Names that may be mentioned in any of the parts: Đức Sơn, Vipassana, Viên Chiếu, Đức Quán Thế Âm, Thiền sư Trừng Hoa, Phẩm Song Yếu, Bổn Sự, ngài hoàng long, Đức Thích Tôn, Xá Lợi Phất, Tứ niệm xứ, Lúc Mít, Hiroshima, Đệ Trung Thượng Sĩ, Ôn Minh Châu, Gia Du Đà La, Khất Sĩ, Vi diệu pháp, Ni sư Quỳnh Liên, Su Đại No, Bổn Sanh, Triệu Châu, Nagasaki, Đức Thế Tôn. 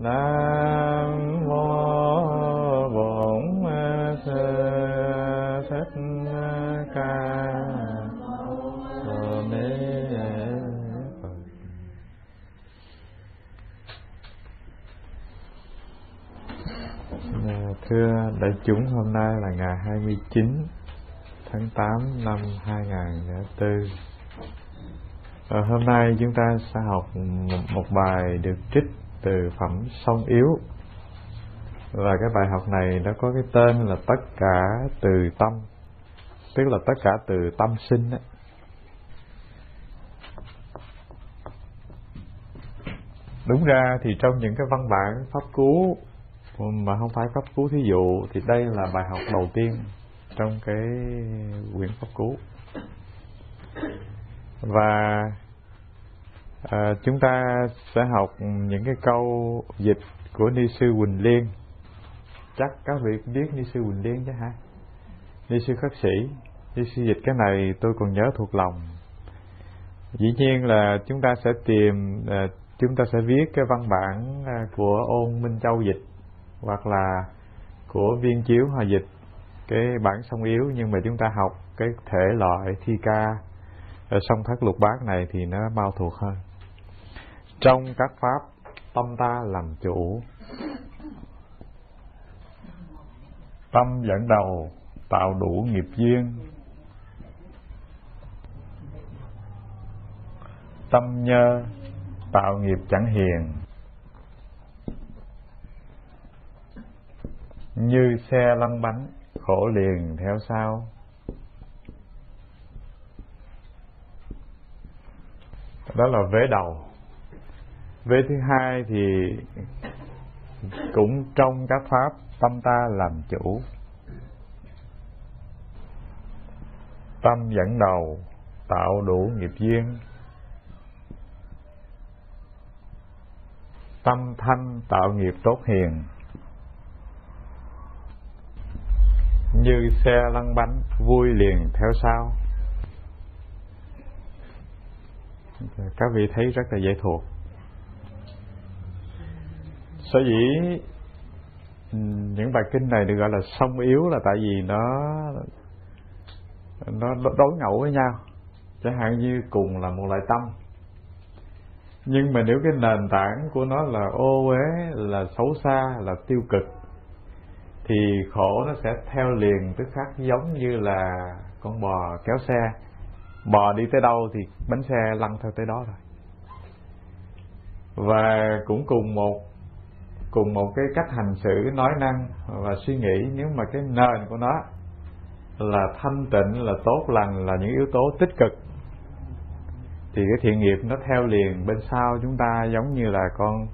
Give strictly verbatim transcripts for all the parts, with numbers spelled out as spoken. Nam mô Bổn Sư Thích Ca Mâu Ni Phật. Thưa đại chúng, hôm nay là ngày hai mươi chín tháng tám năm hai nghìn không trăm lẻ tư. À, hôm nay chúng ta sẽ học một, một bài được trích từ Phẩm Song Yếu, và cái bài học này nó có cái tên là Tất Cả Từ Tâm, tức là tất cả từ tâm sinh đó. Đúng ra thì trong những cái văn bản pháp cú mà không phải pháp cú thí dụ thì đây là bài học đầu tiên trong cái quyển pháp cú, và à, chúng ta sẽ học những cái câu dịch của Ni sư Quỳnh Liên. Chắc các vị biết Ni sư Quỳnh Liên chứ hả? Ni sư Khất Sĩ, Ni sư dịch cái này tôi còn nhớ thuộc lòng. Dĩ nhiên là chúng ta sẽ tìm, à, chúng ta sẽ viết cái văn bản của Ôn Minh Châu dịch hoặc là của Viên Chiếu Hòa dịch cái bản Song Yếu, nhưng mà chúng ta học cái thể loại thi ca ở song thất lục bát này thì nó bao thuộc hơn. Trong các pháp tâm ta làm chủ, tâm dẫn đầu tạo đủ nghiệp duyên, tâm nhơ tạo nghiệp chẳng hiền, như xe lăn bánh khổ liền theo sau. Đó là vế đầu. Vế thứ hai thì cũng trong các pháp tâm ta làm chủ, tâm dẫn đầu tạo đủ nghiệp duyên, tâm thanh tạo nghiệp tốt hiền, như xe lăn bánh vui liền theo sau. Các vị thấy rất là dễ thuộc. Sở dĩ những bài kinh này được gọi là song yếu là tại vì nó nó đối ngẫu với nhau, chẳng hạn như cùng là một loại tâm, nhưng mà nếu cái nền tảng của nó là ô uế, là xấu xa, là tiêu cực, thì khổ nó sẽ theo liền tức khắc, giống như là con bò kéo xe, bò đi tới đâu thì bánh xe lăn theo tới đó rồi. Và cũng cùng một cùng một cái cách hành xử, nói năng và suy nghĩ, nếu mà cái nền của nó là thanh tịnh, là tốt lành, là những yếu tố tích cực, thì cái thiện nghiệp nó theo liền bên sau chúng ta, giống như là con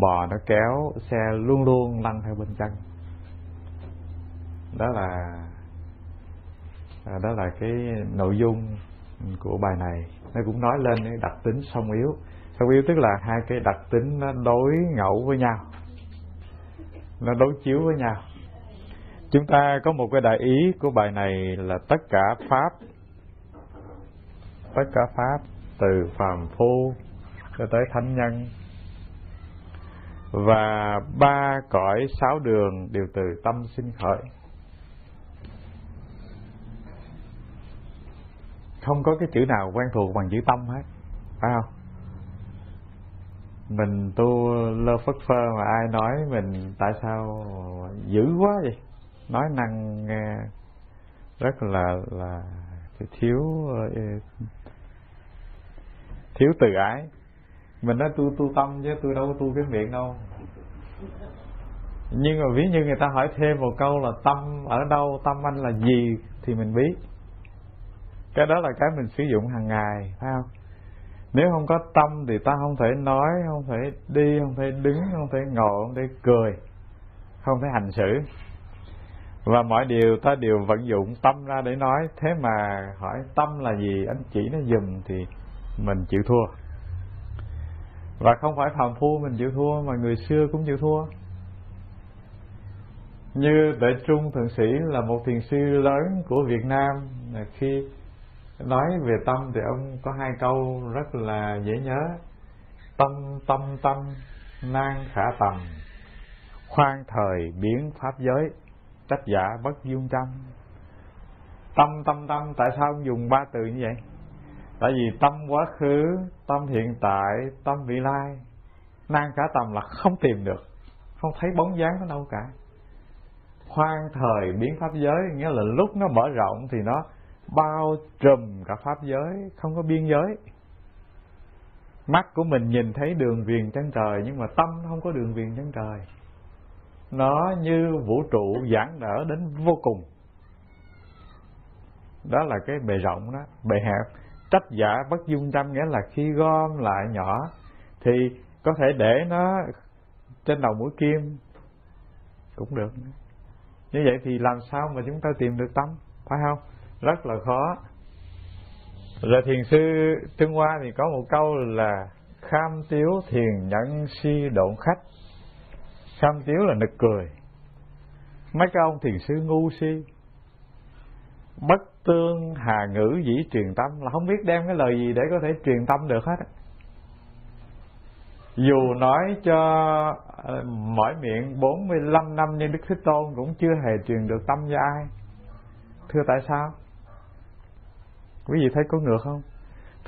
bò nó kéo xe luôn luôn lăn theo bên chân. Đó là À, đó là cái nội dung của bài này. Nó cũng nói lên cái đặc tính song yếu. Song yếu tức là hai cái đặc tính nó đối ngẫu với nhau, nó đối chiếu với nhau. Chúng ta có một cái đại ý của bài này là tất cả pháp, tất cả pháp từ phàm phu cho tới thánh nhân, và ba cõi sáu đường đều từ tâm sinh khởi. Không có cái chữ nào quen thuộc bằng chữ tâm hết, phải không? Mình tu lơ phất phơ mà ai nói mình tại sao dữ quá vậy, nói năng nghe rất là là thiếu thiếu từ ái. Mình nói tu tu tâm chứ tôi đâu có tu cái miệng đâu. Nhưng mà ví như người ta hỏi thêm một câu là tâm ở đâu, tâm anh là gì, thì mình biết. Cái đó là cái mình sử dụng hàng ngày, phải không? Nếu không có tâm thì ta không thể nói, không thể đi, không thể đứng, không thể ngồi, không thể cười, không thể hành xử. Và mọi điều ta đều vận dụng tâm ra để nói. Thế mà hỏi tâm là gì, anh chỉ nó giùm thì mình chịu thua. Và không phải phàm phu mình chịu thua mà người xưa cũng chịu thua. Như Đệ Trung Thượng Sĩ là một thiền sư lớn của Việt Nam, khi nói về tâm thì ông có hai câu rất là dễ nhớ: tâm tâm tâm nan khả tầm, khoan thời biến pháp giới, trách giả bất dung tâm. Tâm, tâm, tâm, tại sao ông dùng ba từ như vậy? Tại vì tâm quá khứ, tâm hiện tại, tâm vị lai, nan khả tầm là không tìm được, không thấy bóng dáng nó đâu cả. Khoan thời biến pháp giới, nghĩa là lúc nó mở rộng thì nó bao trùm cả pháp giới, không có biên giới. Mắt của mình nhìn thấy đường viền chân trời, nhưng mà tâm nó không có đường viền chân trời. Nó như vũ trụ giãn nở đến vô cùng. Đó là cái bề rộng đó, bề hẹp. Trách giả bất dung tâm nghĩa là khi gom lại nhỏ thì có thể để nó trên đầu mũi kim cũng được. Như vậy thì làm sao mà chúng ta tìm được tâm, phải không? Rất là khó. Rồi thiền sư Trừng Hoa thì có một câu là kham tiếu thiền nhẫn si độn khách. Kham tiếu là nực cười. Mấy cái ông thiền sư ngu si. Bất tương hà ngữ dĩ truyền tâm, là không biết đem cái lời gì để có thể truyền tâm được hết. Dù nói cho mỗi miệng bốn mươi lăm năm nhưng Đức Thích Tôn cũng chưa hề truyền được tâm cho ai. Thưa tại sao? Quý vị thấy có ngược không?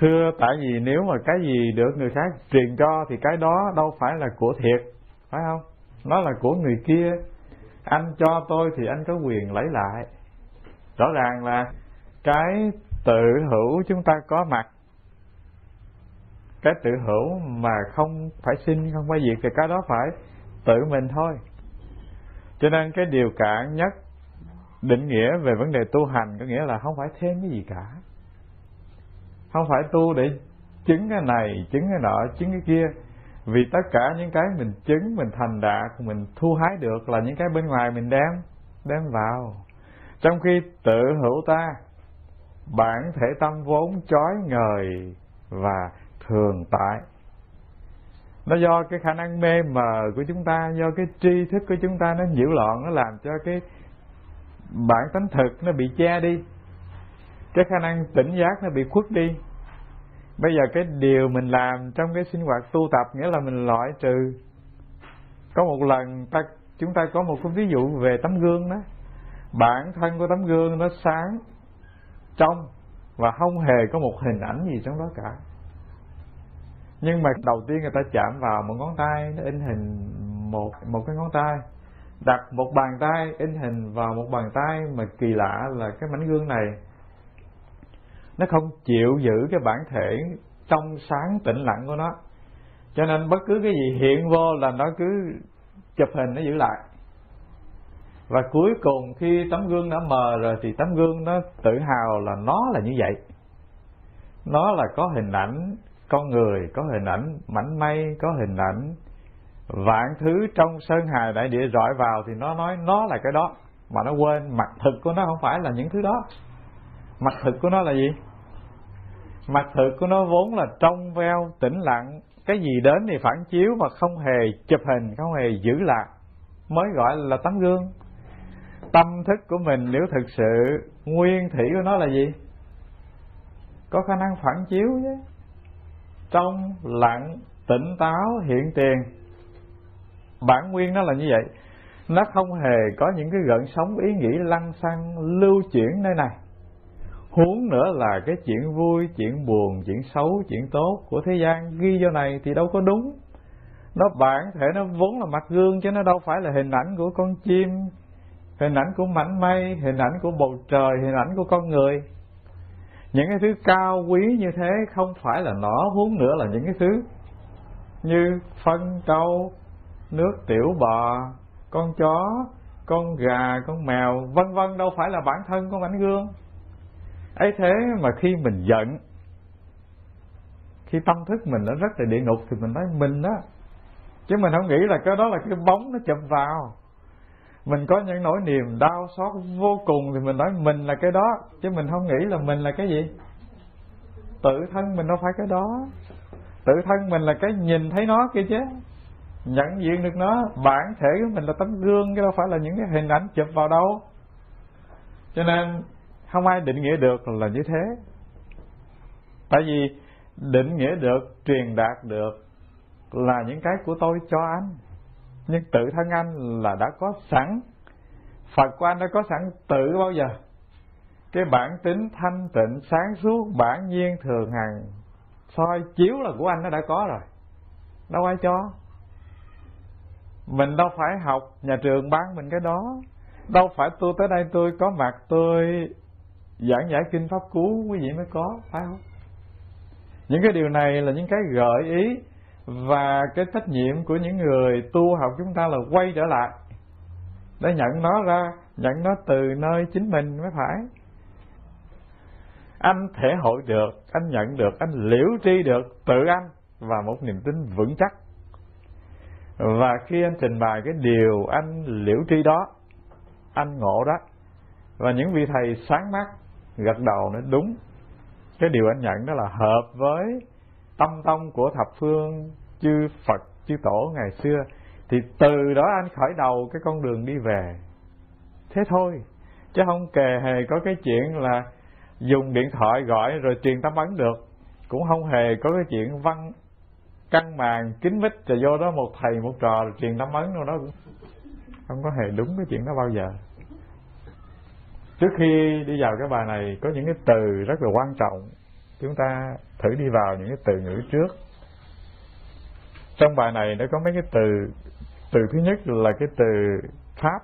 Thưa tại vì nếu mà cái gì được người khác truyền cho thì cái đó đâu phải là của thiệt, phải không? Nó là của người kia. Anh cho tôi thì anh có quyền lấy lại. Rõ ràng là cái tự hữu chúng ta có mặt. Cái tự hữu mà không phải xin, không phải việc thì cái đó phải tự mình thôi. Cho nên cái điều cản nhất định nghĩa về vấn đề tu hành có nghĩa là không phải thêm cái gì cả. Không phải tu để chứng cái này, chứng cái nọ, chứng cái kia. Vì tất cả những cái mình chứng, mình thành đạt, mình thu hái được là những cái bên ngoài mình đem, đem vào. Trong khi tự hữu ta, bản thể tâm vốn chói ngời và thường tại. Nó do cái khả năng mê mờ của chúng ta, do cái tri thức của chúng ta nó nhiễu loạn, nó làm cho cái bản tánh thực nó bị che đi. Cái khả năng tỉnh giác nó bị khuất đi. Bây giờ cái điều mình làm trong cái sinh hoạt tu tập nghĩa là mình loại trừ. Có một lần ta, chúng ta có một cái ví dụ về tấm gương đó. Bản thân của tấm gương nó sáng trong và không hề có một hình ảnh gì trong đó cả. Nhưng mà đầu tiên người ta chạm vào một ngón tay, nó in hình một một cái ngón tay. Đặt một bàn tay in hình vào một bàn tay, mà kỳ lạ là cái mảnh gương này nó không chịu giữ cái bản thể trong sáng tĩnh lặng của nó. Cho nên bất cứ cái gì hiện vô là nó cứ chụp hình, nó giữ lại. Và cuối cùng khi tấm gương đã mờ rồi thì tấm gương nó tự hào là nó là như vậy. Nó là có hình ảnh con người, có hình ảnh mảnh mây, có hình ảnh vạn thứ trong sơn hà đại địa rọi vào thì nó nói nó là cái đó. Mà nó quên mặt thực của nó không phải là những thứ đó. Mặt thực của nó là gì? Mặt thực của nó vốn là trong veo, tĩnh lặng. Cái gì đến thì phản chiếu mà không hề chụp hình, không hề giữ lại, mới gọi là tấm gương. Tâm thức của mình nếu thực sự nguyên thủy của nó là gì? Có khả năng phản chiếu chứ. Trong, lặng, tỉnh táo, hiện tiền. Bản nguyên nó là như vậy. Nó không hề có những cái gợn sóng ý nghĩ lăng xăng lưu chuyển nơi này. Huống nữa là cái chuyện vui, chuyện buồn, chuyện xấu, chuyện tốt của thế gian ghi vô này thì đâu có đúng. Nó bản thể nó vốn là mặt gương chứ nó đâu phải là hình ảnh của con chim, hình ảnh của mảnh mây, hình ảnh của bầu trời, hình ảnh của con người. Những cái thứ cao quý như thế không phải là nó, huống nữa là những cái thứ như phân trâu, nước tiểu bò, con chó, con gà, con mèo, vân vân đâu phải là bản thân của mảnh gương. Ấy thế mà khi mình giận, khi tâm thức mình nó rất là địa ngục thì mình nói mình đó. Chứ mình không nghĩ là cái đó là cái bóng nó chụp vào. Mình có những nỗi niềm đau xót vô cùng thì mình nói mình là cái đó. Chứ mình không nghĩ là mình là cái gì. Tự thân mình đâu phải cái đó. Tự thân mình là cái nhìn thấy nó kia chứ, nhận diện được nó. Bản thể của mình là tấm gương, cái đâu phải là những cái hình ảnh chụp vào đâu. Cho nên không ai định nghĩa được là như thế. Tại vì định nghĩa được, truyền đạt được là những cái của tôi cho anh, nhưng tự thân anh là đã có sẵn, Phật của anh đã có sẵn tự bao giờ. Cái bản tính thanh tịnh sáng suốt bản nhiên thường hằng soi chiếu là của anh nó đã có rồi, đâu ai cho. Mình đâu phải học nhà trường bán mình cái đó, đâu phải tôi tới đây tôi có mặt tôi giảng giải kinh pháp cú quý vị mới có, phải không? Những cái điều này là những cái gợi ý, và cái trách nhiệm của những người tu học chúng ta là quay trở lại để nhận nó ra, nhận nó từ nơi chính mình mới phải. Anh thể hội được, anh nhận được, anh liễu tri được tự anh và một niềm tin vững chắc. Và khi anh trình bày cái điều anh liễu tri đó, anh ngộ đó, và những vị thầy sáng mắt gật đầu nói đúng, cái điều anh nhận đó là hợp với tâm tông của thập phương chư Phật chư Tổ ngày xưa, thì từ đó anh khởi đầu cái con đường đi về. Thế thôi, chứ không kề hề có cái chuyện là dùng điện thoại gọi rồi truyền tấm ấn được, cũng không hề có cái chuyện văn căng màn kín mít rồi vô đó một thầy một trò rồi truyền tấm ấn đâu đó, không có hề đúng cái chuyện đó bao giờ. Trước khi đi vào cái bài này có những cái từ rất là quan trọng, chúng ta thử đi vào những cái từ ngữ trước. Trong bài này nó có mấy cái từ. Từ thứ nhất là cái từ pháp.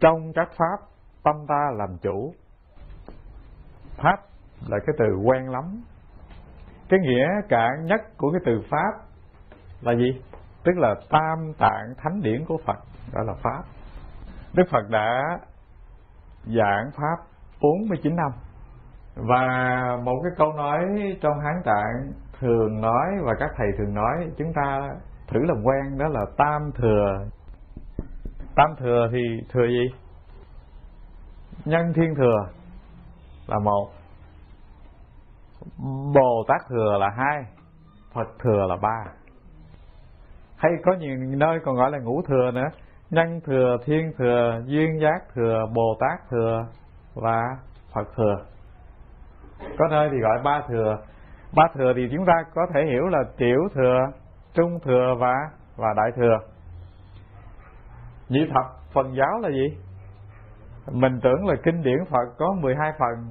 Trong các pháp tâm ta làm chủ. Pháp là cái từ quen lắm. Cái nghĩa cạn nhất của cái từ pháp là gì? Tức là tam tạng thánh điển của Phật, đó là pháp. Đức Phật đã giảng pháp bốn mươi chín năm. Và một cái câu nói trong Hán Tạng thường nói và các thầy thường nói, chúng ta thử làm quen, đó là tam thừa. Tam thừa thì thừa gì? Nhân thiên thừa là một, Bồ Tát thừa là hai, Phật thừa là ba. Hay có nhiều nơi còn gọi là ngũ thừa nữa, nhân thừa, thiên thừa, duyên giác thừa, Bồ Tát thừa và Phật thừa. Có nơi thì gọi ba thừa. Ba thừa thì chúng ta có thể hiểu là tiểu thừa, trung thừa và và đại thừa. Nhị thập phần giáo là gì? Mình tưởng là kinh điển Phật có mười hai phần,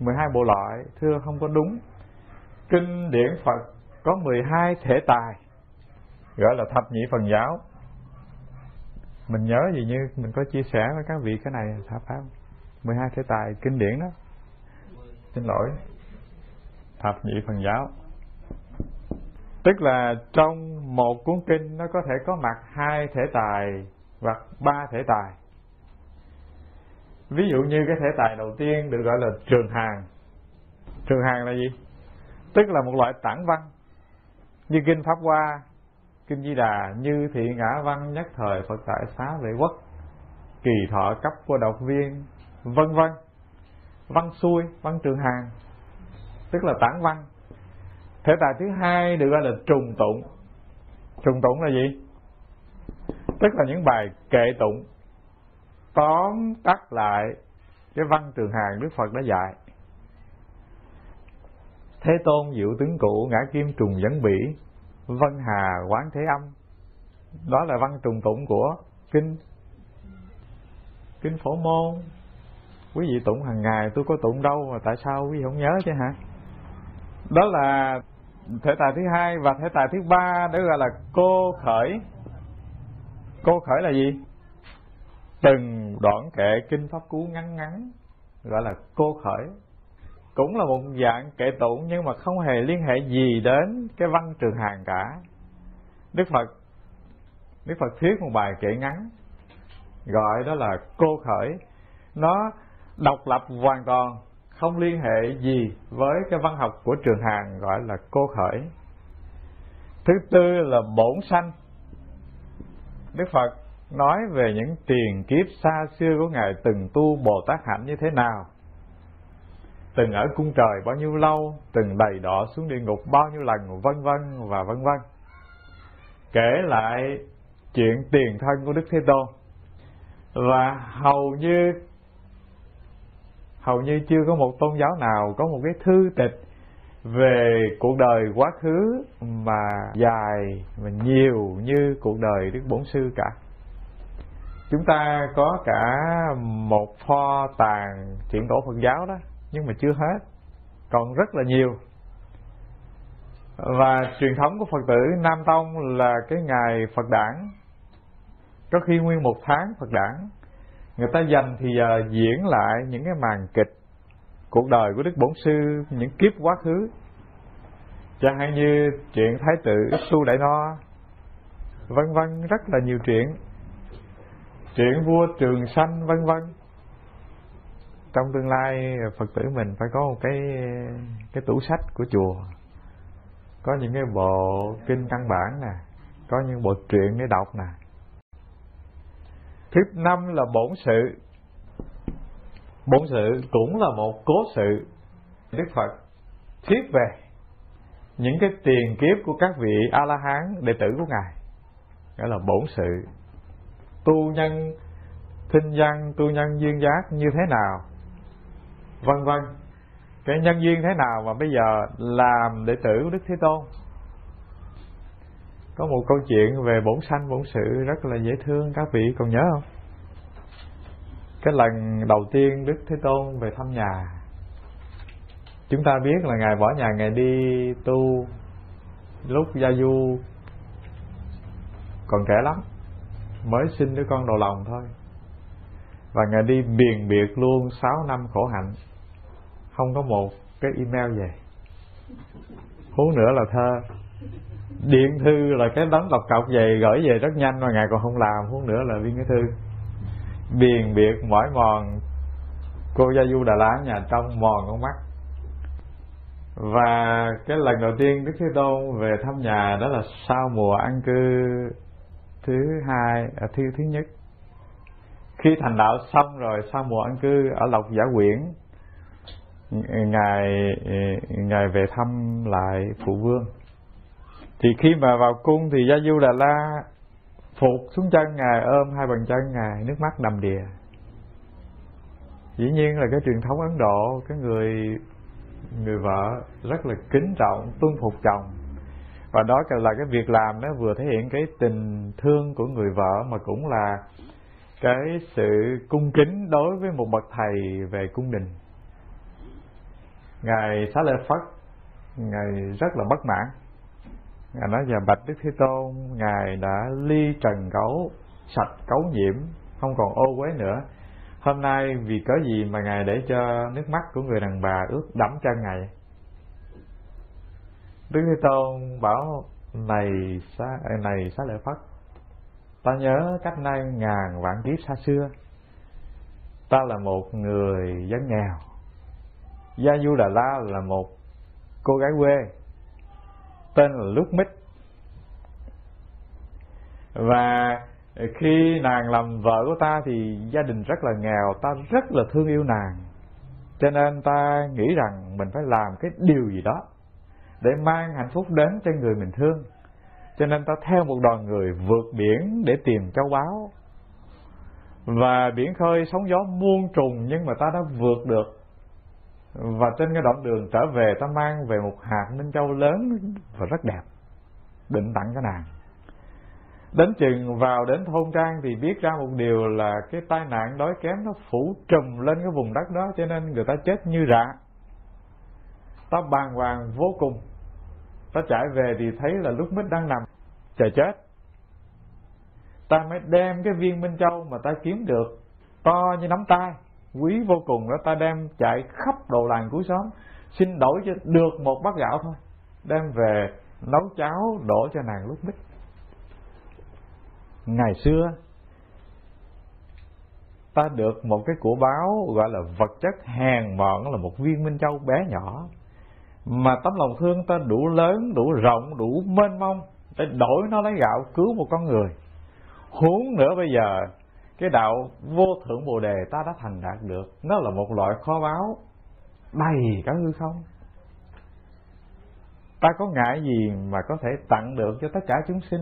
mười hai bộ loại. Thưa không có đúng. Kinh điển Phật có mười hai thể tài, gọi là thập nhị phần giáo. Mình nhớ gì như mình có chia sẻ với các vị cái này hả Pháp? mười hai thể tài kinh điển đó. Xin lỗi, thập nhị phần giáo tức là trong một cuốn kinh nó có thể có mặt hai thể tài hoặc ba thể tài. Ví dụ như cái thể tài đầu tiên được gọi là trường hàng. Trường hàng là gì? Tức là một loại tản văn, như kinh Pháp Hoa, kinh Di Đà, Như Thị Ngã Văn Nhất Thời Phật Tại Xá Lợi Quốc, Kỳ Thọ Cấp Của Độc Viên, vân vân. Văn xuôi, văn trường hàng, tức là tản văn. Thể tài thứ hai được gọi là trùng tụng. Trùng tụng là gì? Tức là những bài kệ tụng tóm tắt lại cái văn trường hàng Đức Phật đã dạy. Thế Tôn Diệu Tướng Cụ Ngã Kim Trùng Dẫn Bỉ Vân Hà Quán Thế Âm, đó là văn trùng tụng của kinh Kinh Phổ Môn. Quý vị tụng hàng ngày, tôi có tụng đâu mà tại sao quý vị không nhớ chứ hả? Đó là thể tài thứ hai. Và thể tài thứ ba đó gọi là cô khởi. Cô khởi là gì? Từng đoạn kệ kinh Pháp Cú ngắn ngắn gọi là cô khởi. Cũng là một dạng kệ tụng nhưng mà không hề liên hệ gì đến cái văn trường hàng cả. Đức Phật Đức Phật thuyết một bài kệ ngắn gọi đó là cô khởi. Nó độc lập hoàn toàn, không liên hệ gì với cái văn học của trường hàng, gọi là cô khởi. Thứ tư là bổn sanh. Đức Phật nói về những tiền kiếp xa xưa của Ngài từng tu Bồ Tát hạnh như thế nào, từng ở cung trời bao nhiêu lâu, từng đầy đọa xuống địa ngục bao nhiêu lần, vân vân và vân vân. Kể lại chuyện tiền thân của Đức Thế Tôn. Và hầu như Hầu như chưa có một tôn giáo nào có một cái thư tịch về cuộc đời quá khứ mà dài và nhiều như cuộc đời Đức Bổn Sư cả. Chúng ta có cả một kho tàng truyện cổ Phật giáo đó, nhưng mà chưa hết, còn rất là nhiều. Và truyền thống của Phật tử Nam Tông là cái ngày Phật đản, có khi nguyên một tháng Phật đản, người ta dành thì giờ diễn lại những cái màn kịch cuộc đời của Đức Bổn Sư những kiếp quá khứ, chẳng hạn như chuyện Thái tử Su Đại No, vân vân, rất là nhiều chuyện, chuyện vua Trường Sanh vân vân. Trong tương lai Phật tử mình phải có một cái cái tủ sách của chùa, có những cái bộ kinh căn bản nè, có những bộ truyện để đọc nè. Thứ năm là bổn sự. Bổn sự cũng là một cố sự Đức Phật thuyết về những cái tiền kiếp của các vị A-la-hán đệ tử của Ngài, đó là bổn sự. Tu nhân thinh văn, tu nhân duyên giác như thế nào, vân vân. Cái nhân duyên thế nào mà bây giờ làm đệ tử của Đức Thế Tôn. Có một câu chuyện về bổn sanh bổn sự rất là dễ thương, các vị còn nhớ không? Cái lần đầu tiên Đức Thế Tôn về thăm nhà, chúng ta biết là Ngài bỏ nhà Ngài đi tu lúc Gia Du còn trẻ lắm, mới sinh đứa con đầu lòng thôi. Và Ngài đi biền biệt luôn sáu năm khổ hạnh, không có một cái email về, huống nữa là thơ. Điện thư là cái đống lọc cọc về, gửi về rất nhanh mà Ngài còn không làm, huống nữa là viên cái thư. Biền biệt mỏi mòn, cô Gia Du Đà La nhà trong mòn con mắt. Và cái lần đầu tiên Đức Thế Tôn về thăm nhà đó là sau mùa an cư thứ hai, à, thứ thứ nhất. Khi thành đạo xong rồi, sau mùa an cư ở Lộc Giả Quyển, Ngài Ngài về thăm lại phụ vương. Thì khi mà vào cung thì Gia Du Đà La phục xuống chân Ngài, ôm hai bàn chân Ngài, nước mắt đầm đìa. Dĩ nhiên là cái truyền thống Ấn Độ, cái người người vợ rất là kính trọng, tuân phục chồng. Và đó là cái việc làm nó vừa thể hiện cái tình thương của người vợ, mà cũng là cái sự cung kính đối với một bậc thầy về cung đình. Ngài Xá Lợi Phất, Ngài rất là bất mãn. Ngài nói về bạch Đức Thế Tôn, Ngài đã ly trần cấu, sạch cấu nhiễm, không còn ô uế nữa. Hôm nay vì cớ gì mà Ngài để cho nước mắt của người đàn bà ướt đẫm chân Ngài? Đức Thế Tôn bảo, này Xá, này Xá Lợi Phất, ta nhớ cách nay ngàn vạn kiếp xa xưa, ta là một người dân nghèo, Gia Du Đà La là một cô gái quê tên là Lúc Mít. Và khi nàng làm vợ của ta thì gia đình rất là nghèo, ta rất là thương yêu nàng, cho nên ta nghĩ rằng mình phải làm cái điều gì đó để mang hạnh phúc đến cho người mình thương. Cho nên ta theo một đoàn người vượt biển để tìm châu báu. Và biển khơi sóng gió muôn trùng, nhưng mà ta đã vượt được. Và trên cái đoạn đường trở về, ta mang về một hạt minh châu lớn và rất đẹp, định tặng cho nàng. Đến chừng vào đến thôn trang thì biết ra một điều là cái tai nạn đói kém nó phủ trùm lên cái vùng đất đó, cho nên người ta chết như rạ. Ta bàng hoàng vô cùng. Ta chạy về thì thấy là Lúc Mít đang nằm chờ chết. Ta mới đem cái viên minh châu mà ta kiếm được, to như nắm tay, quý vô cùng đó, ta đem chạy khắp đầu làng cuối xóm xin đổi cho được một bát gạo thôi, đem về nấu cháo đổ cho nàng Lúc Mít. Ngày xưa ta được một cái của báo gọi là vật chất hèn mọn, là một viên minh châu bé nhỏ, mà tấm lòng thương ta đủ lớn, đủ rộng, đủ mênh mông để đổi nó lấy gạo cứu một con người. Huống nữa bây giờ cái đạo vô thượng bồ đề ta đã thành đạt được, nó là một loại kho báu đầy cả hư không. Ta có ngại gì mà có thể tặng được cho tất cả chúng sinh.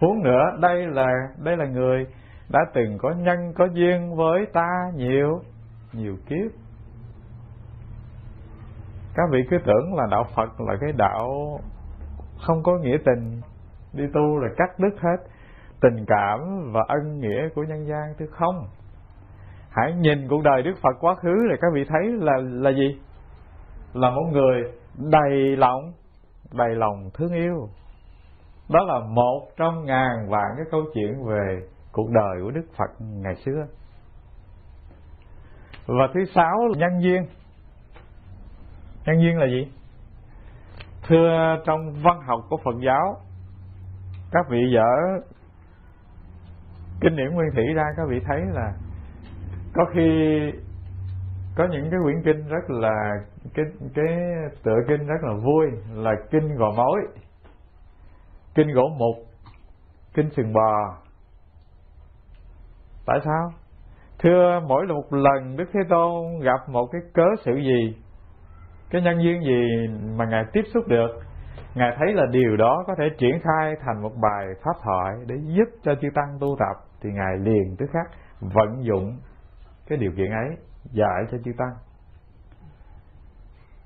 Huống nữa đây là đây là người đã từng có nhân có duyên với ta nhiều nhiều kiếp. Các vị cứ tưởng là đạo Phật là cái đạo không có nghĩa tình, đi tu là cắt đứt hết tình cảm và ân nghĩa của nhân gian. Chứ không, hãy nhìn cuộc đời Đức Phật quá khứ là các vị thấy là là gì? Là một người đầy lòng, đầy lòng thương yêu. Đó là một trong ngàn vạn cái câu chuyện về cuộc đời của Đức Phật ngày xưa. Và thứ sáu là nhân duyên. Nhân duyên là gì? Thưa, trong văn học của Phật giáo, các vị dở kinh điển nguyên thủy ra, các vị thấy là có khi có những cái quyển kinh rất là cái, cái tựa kinh rất là vui, là kinh gò mối, kinh gỗ mục, kinh sừng bò. Tại sao? Thưa, mỗi một lần Đức Thế Tôn gặp một cái cớ sự gì, cái nhân duyên gì mà Ngài tiếp xúc được, Ngài thấy là điều đó có thể triển khai thành một bài pháp thoại để giúp cho chư tăng tu tập, thì Ngài liền tức khắc vận dụng cái điều kiện ấy dạy cho chư tăng.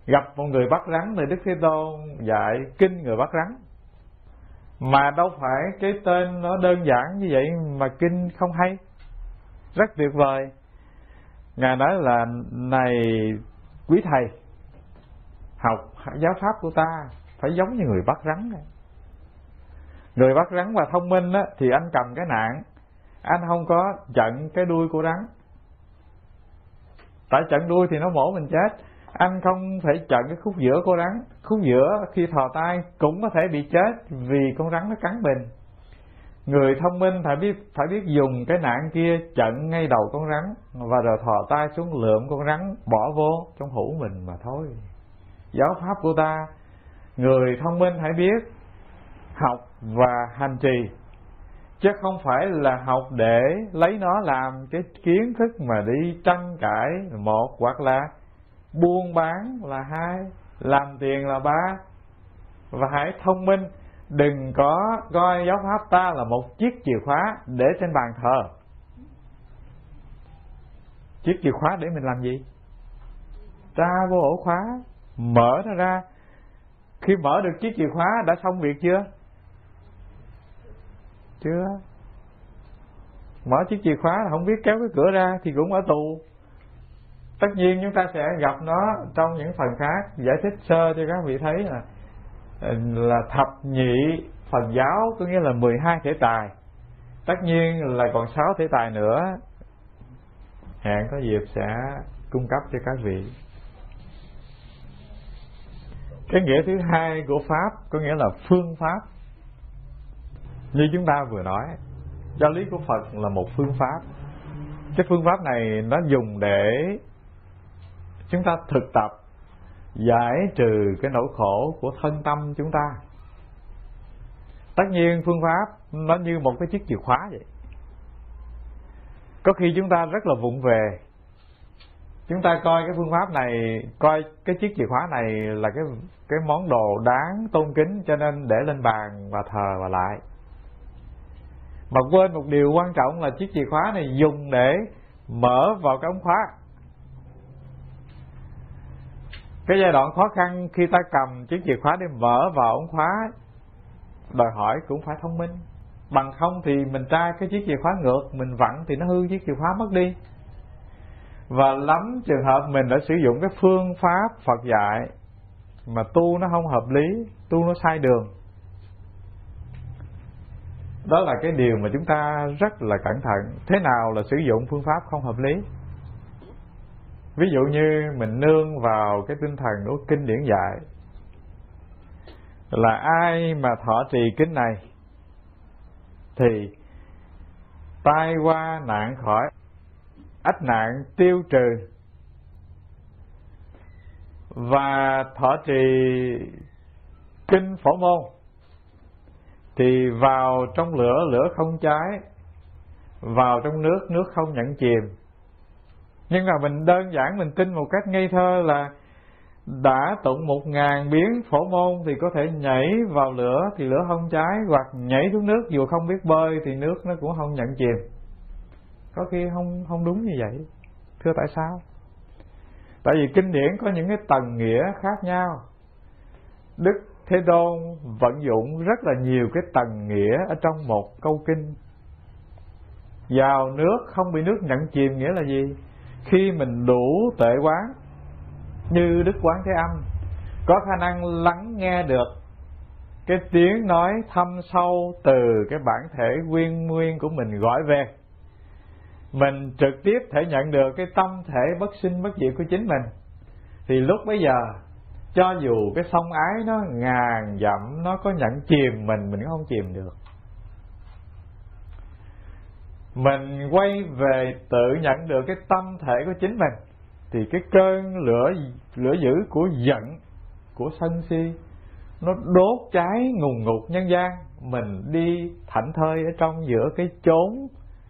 Gặp một người bắt rắn thì Đức Thế Tôn dạy kinh người bắt rắn. Mà đâu phải cái tên nó đơn giản như vậy mà kinh không hay, rất tuyệt vời. Ngài nói là: này quý thầy, học giáo pháp của ta phải giống như người bắt rắn. Người bắt rắn mà thông minh á, thì anh cầm cái nạn, anh không có chặn cái đuôi của rắn. Tại chặn đuôi thì nó mổ mình chết. Anh không thể chặn cái khúc giữa của rắn. Khúc giữa khi thò tay cũng có thể bị chết vì con rắn nó cắn mình. Người thông minh phải biết phải biết dùng cái nạn kia chặn ngay đầu con rắn, và rồi thò tay xuống lượm con rắn bỏ vô trong hũ mình mà thôi. Giáo pháp của ta, người thông minh hãy biết học và hành trì, chứ không phải là học để lấy nó làm cái kiến thức mà đi tranh cãi là một, hoặc là buôn bán là hai, làm tiền là ba. Và hãy thông minh, đừng có coi giáo pháp ta là một chiếc chìa khóa để trên bàn thờ. Chiếc chìa khóa để mình làm gì? Ta vô ổ khóa, mở nó ra. Khi mở được chiếc chìa khóa đã xong việc chưa? Chưa. Mở chiếc chìa khóa là không biết kéo cái cửa ra thì cũng ở tù. Tất nhiên chúng ta sẽ gặp nó trong những phần khác. Giải thích sơ cho các vị thấy là là thập nhị phần giáo, có nghĩa là mười hai thể tài. Tất nhiên là còn sáu thể tài nữa, hẹn có dịp sẽ cung cấp cho các vị. Cái nghĩa thứ hai của pháp có nghĩa là phương pháp. Như chúng ta vừa nói, giáo lý của Phật là một phương pháp. Cái phương pháp này nó dùng để chúng ta thực tập giải trừ cái nỗi khổ của thân tâm chúng ta. Tất nhiên phương pháp nó như một cái chiếc chìa khóa vậy. Có khi chúng ta rất là vụng về, chúng ta coi cái phương pháp này, coi cái chiếc chìa khóa này là cái cái món đồ đáng tôn kính, cho nên để lên bàn và thờ và lại, mà quên một điều quan trọng là chiếc chìa khóa này dùng để mở vào cái ống khóa. Cái giai đoạn khó khăn khi ta cầm chiếc chìa khóa để mở vào ống khóa đòi hỏi cũng phải thông minh, bằng không thì mình tra cái chiếc chìa khóa ngược, mình vặn thì nó hư chiếc chìa khóa mất đi. Và lắm trường hợp mình đã sử dụng cái phương pháp Phật dạy mà tu nó không hợp lý, tu nó sai đường. Đó là cái điều mà chúng ta rất là cẩn thận. Thế nào là sử dụng phương pháp không hợp lý? Ví dụ như mình nương vào cái tinh thần của kinh điển dạy là ai mà thọ trì kinh này thì tai qua nạn khỏi, ách nạn tiêu trừ, và thọ trì kinh Phổ Môn thì vào trong lửa, lửa không cháy, vào trong nước, nước không nhận chìm. Nhưng mà mình đơn giản mình tin một cách ngây thơ là đã tụng một ngàn biến Phổ Môn thì có thể nhảy vào lửa thì lửa không cháy, hoặc nhảy xuống nước dù không biết bơi thì nước nó cũng không nhận chìm. Có khi không không đúng như vậy. Thưa, tại sao? Tại vì kinh điển có những cái tầng nghĩa khác nhau. Đức Thế Tôn vận dụng rất là nhiều cái tầng nghĩa ở trong một câu kinh. Vào nước không bị nước nhận chìm nghĩa là gì? Khi mình đủ tuệ quán như Đức Quán Thế Âm, có khả năng lắng nghe được cái tiếng nói thâm sâu từ cái bản thể nguyên nguyên của mình gọi về, mình trực tiếp thể nhận được cái tâm thể bất sinh bất diệt của chính mình, thì lúc bấy giờ cho dù cái sông ái nó ngàn dặm, nó có nhận chìm mình, mình không chìm được. Mình quay về tự nhận được cái tâm thể của chính mình, thì cái cơn lửa lửa dữ của giận, của sân si, nó đốt cháy ngùn ngụt nhân gian. Mình đi thảnh thơi ở trong giữa cái chốn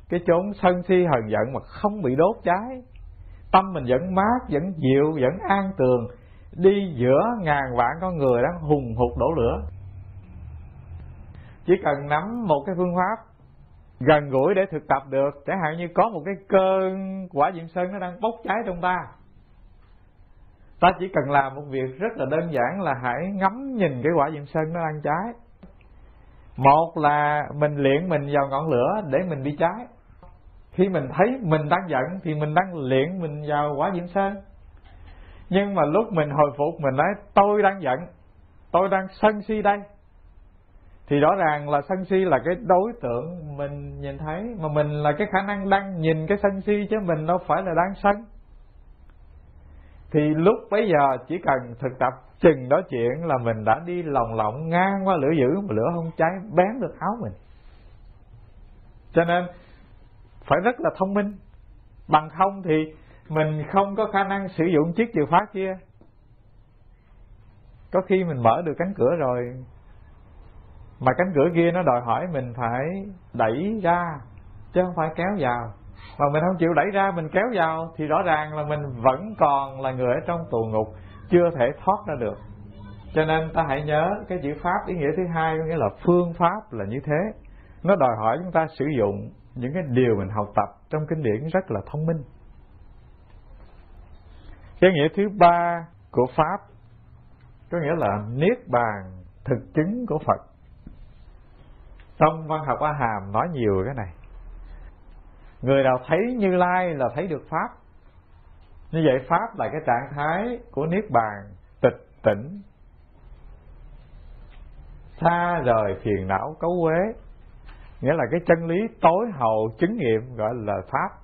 Cái chốn sân si hờn giận mà không bị đốt cháy, tâm mình vẫn mát, vẫn dịu, vẫn an tường, đi giữa ngàn vạn con người đang hùng hục đổ lửa. Chỉ cần nắm một cái phương pháp gần gũi để thực tập được, chẳng hạn như có một cái cơn quả diệm sơn nó đang bốc cháy trong ta, ta chỉ cần làm một việc rất là đơn giản là hãy ngắm nhìn cái quả diệm sơn nó đang cháy. Một là mình luyện mình vào ngọn lửa để mình bị cháy. Khi mình thấy mình đang giận thì mình đang luyện mình vào quả diệm sơn. Nhưng mà lúc mình hồi phục mình nói tôi đang giận, tôi đang sân si đây, thì rõ ràng là sân si là cái đối tượng mình nhìn thấy, mà mình là cái khả năng đang nhìn cái sân si, chứ mình đâu phải là đang sân. Thì lúc bấy giờ chỉ cần thực tập chừng đó chuyện là mình đã đi lòng lọng ngang qua lửa dữ mà lửa không cháy bén được áo mình. Cho nên phải rất là thông minh, bằng không thì mình không có khả năng sử dụng chiếc chìa khóa kia. Có khi mình mở được cánh cửa rồi, mà cánh cửa kia nó đòi hỏi mình phải đẩy ra chứ không phải kéo vào, mà mình không chịu đẩy ra, mình kéo vào thì rõ ràng là mình vẫn còn là người ở trong tù ngục, chưa thể thoát ra được. Cho nên ta hãy nhớ cái chữ pháp ý nghĩa thứ hai, có nghĩa là phương pháp là như thế. Nó đòi hỏi chúng ta sử dụng những cái điều mình học tập trong kinh điển rất là thông minh. Cái nghĩa thứ ba của pháp có nghĩa là niết bàn thực chứng của Phật. Trong văn học A Hàm nói nhiều về cái này. Người nào thấy Như Lai là thấy được pháp. Như vậy pháp là cái trạng thái của niết bàn tịch tỉnh, xa rời phiền não cấu uế, nghĩa là cái chân lý tối hậu chứng nghiệm gọi là pháp.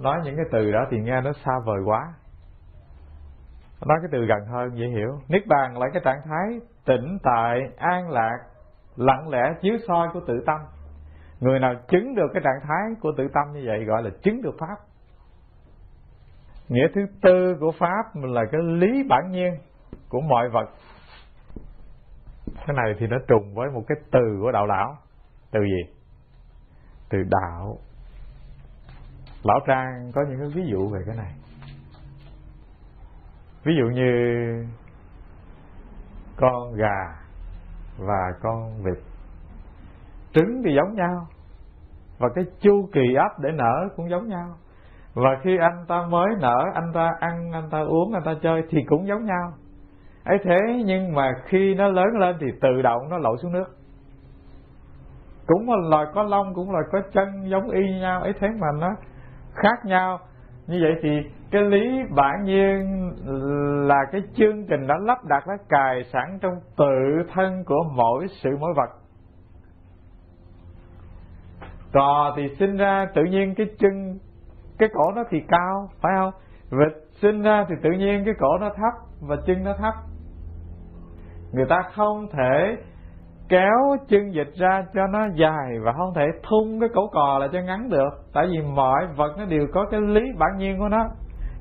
Nói những cái từ đó thì nghe nó xa vời quá, nói cái từ gần hơn dễ hiểu. Niết bàn là cái trạng thái tĩnh tại an lạc lặng lẽ chiếu soi của tự tâm. Người nào chứng được cái trạng thái của tự tâm như vậy gọi là chứng được pháp. Nghĩa thứ tư của pháp là cái lý bản nhiên của mọi vật. Cái này thì nó trùng với một cái từ của đạo lão. Từ gì? Từ đạo. Lão Trang có những cái ví dụ về cái này. Ví dụ như con gà và con vịt, trứng thì giống nhau, và cái chu kỳ ấp để nở cũng giống nhau, và khi anh ta mới nở, anh ta ăn, anh ta uống, anh ta chơi thì cũng giống nhau ấy thế. Nhưng mà khi nó lớn lên thì tự động nó lội xuống nước. Cũng là loài có lông, cũng là có chân, giống y như nhau ấy thế mà nó khác nhau. Như vậy thì cái lý bản nhiên là cái chương trình đã lắp đặt, đã cài sẵn trong tự thân của mỗi sự mỗi vật. Cò thì sinh ra tự nhiên cái chân, cái cổ nó thì cao, phải không? Vịt sinh ra thì tự nhiên cái cổ nó thấp và chân nó thấp. Người ta không thể kéo chân vịt ra cho nó dài và không thể thun cái cổ cò lại cho ngắn được, tại vì mọi vật nó đều có cái lý bản nhiên của nó,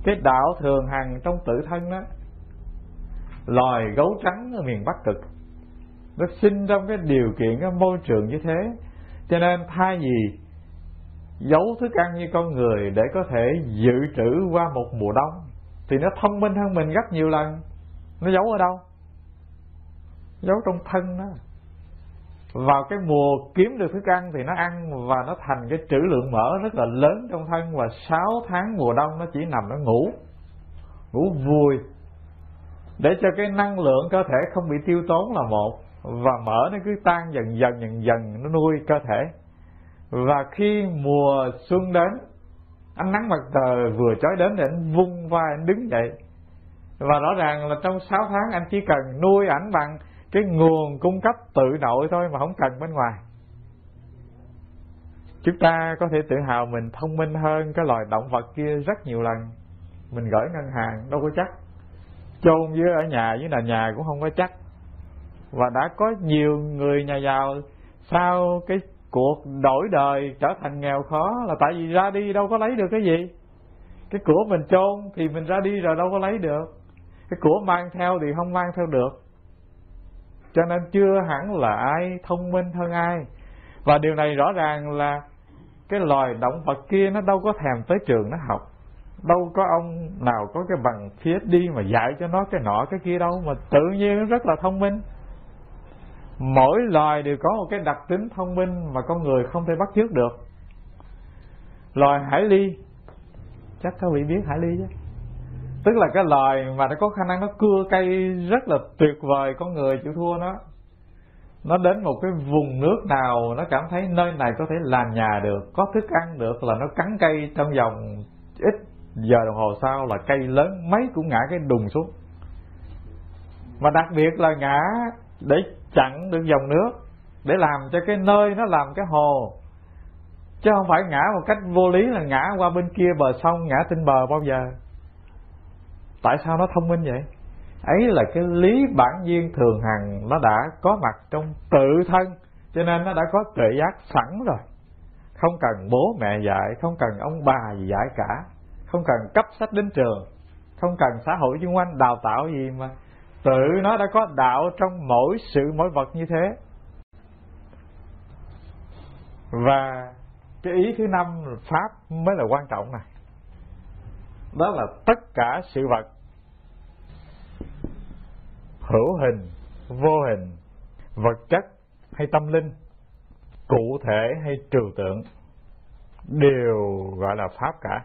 cái đạo thường hằng trong tự thân đó. Loài gấu trắng ở miền Bắc Cực nó sinh trong cái điều kiện, cái môi trường như thế, cho nên thay vì giấu thức ăn như con người để có thể dự trữ qua một mùa đông thì nó thông minh hơn mình rất nhiều lần. Nó giấu ở đâu? Giấu trong thân đó. Vào cái mùa kiếm được thức ăn thì nó ăn và nó thành cái trữ lượng mỡ rất là lớn trong thân, và sáu tháng mùa đông nó chỉ nằm nó ngủ, ngủ vùi để cho cái năng lượng cơ thể không bị tiêu tốn là một, và mỡ nó cứ tan dần dần dần dần nó nuôi cơ thể. Và khi mùa xuân đến, ánh nắng mặt trời vừa chói đến để anh vung vai anh đứng dậy, và rõ ràng là trong sáu tháng anh chỉ cần nuôi ảnh bằng cái nguồn cung cấp tự nội thôi mà không cần bên ngoài. Chúng ta có thể tự hào mình thông minh hơn cái loài động vật kia rất nhiều lần. Mình gửi ngân hàng đâu có chắc, chôn dưới ở nhà dưới nền nhà cũng không có chắc. Và đã có nhiều người nhà giàu sau cái cuộc đổi đời trở thành nghèo khó là tại vì ra đi đâu có lấy được cái gì. Cái của mình chôn thì mình ra đi rồi đâu có lấy được, cái của mang theo thì không mang theo được. Cho nên chưa hẳn là ai thông minh hơn ai. Và điều này rõ ràng là cái loài động vật kia nó đâu có thèm tới trường nó học, đâu có ông nào có cái bằng P H D mà dạy cho nó cái nọ cái kia đâu, mà tự nhiên rất là thông minh. Mỗi loài đều có một cái đặc tính thông minh mà con người không thể bắt chước được. Loài hải ly, chắc các vị biết hải ly chứ, tức là cái loài mà nó có khả năng nó cưa cây rất là tuyệt vời, con người chịu thua nó. Nó đến một cái vùng nước nào nó cảm thấy nơi này có thể làm nhà được, có thức ăn được là nó cắn cây, trong vòng ít giờ đồng hồ sau là cây lớn mấy cũng ngã cái đùng xuống. Mà đặc biệt là ngã để chặn được dòng nước, để làm cho cái nơi nó làm cái hồ, chứ không phải ngã một cách vô lý là ngã qua bên kia bờ sông, ngã trên bờ bao giờ. Tại sao nó thông minh vậy? Ấy là cái lý bản nhiên thường hằng nó đã có mặt trong tự thân, cho nên nó đã có tuệ giác sẵn rồi, không cần bố mẹ dạy, không cần ông bà gì dạy cả, không cần cấp sách đến trường, không cần xã hội xung quanh đào tạo gì, mà tự nó đã có đạo trong mỗi sự mỗi vật như thế. Và cái ý thứ năm pháp mới là quan trọng này, đó là tất cả sự vật hữu hình, vô hình, vật chất hay tâm linh, cụ thể hay trừu tượng đều gọi là pháp cả.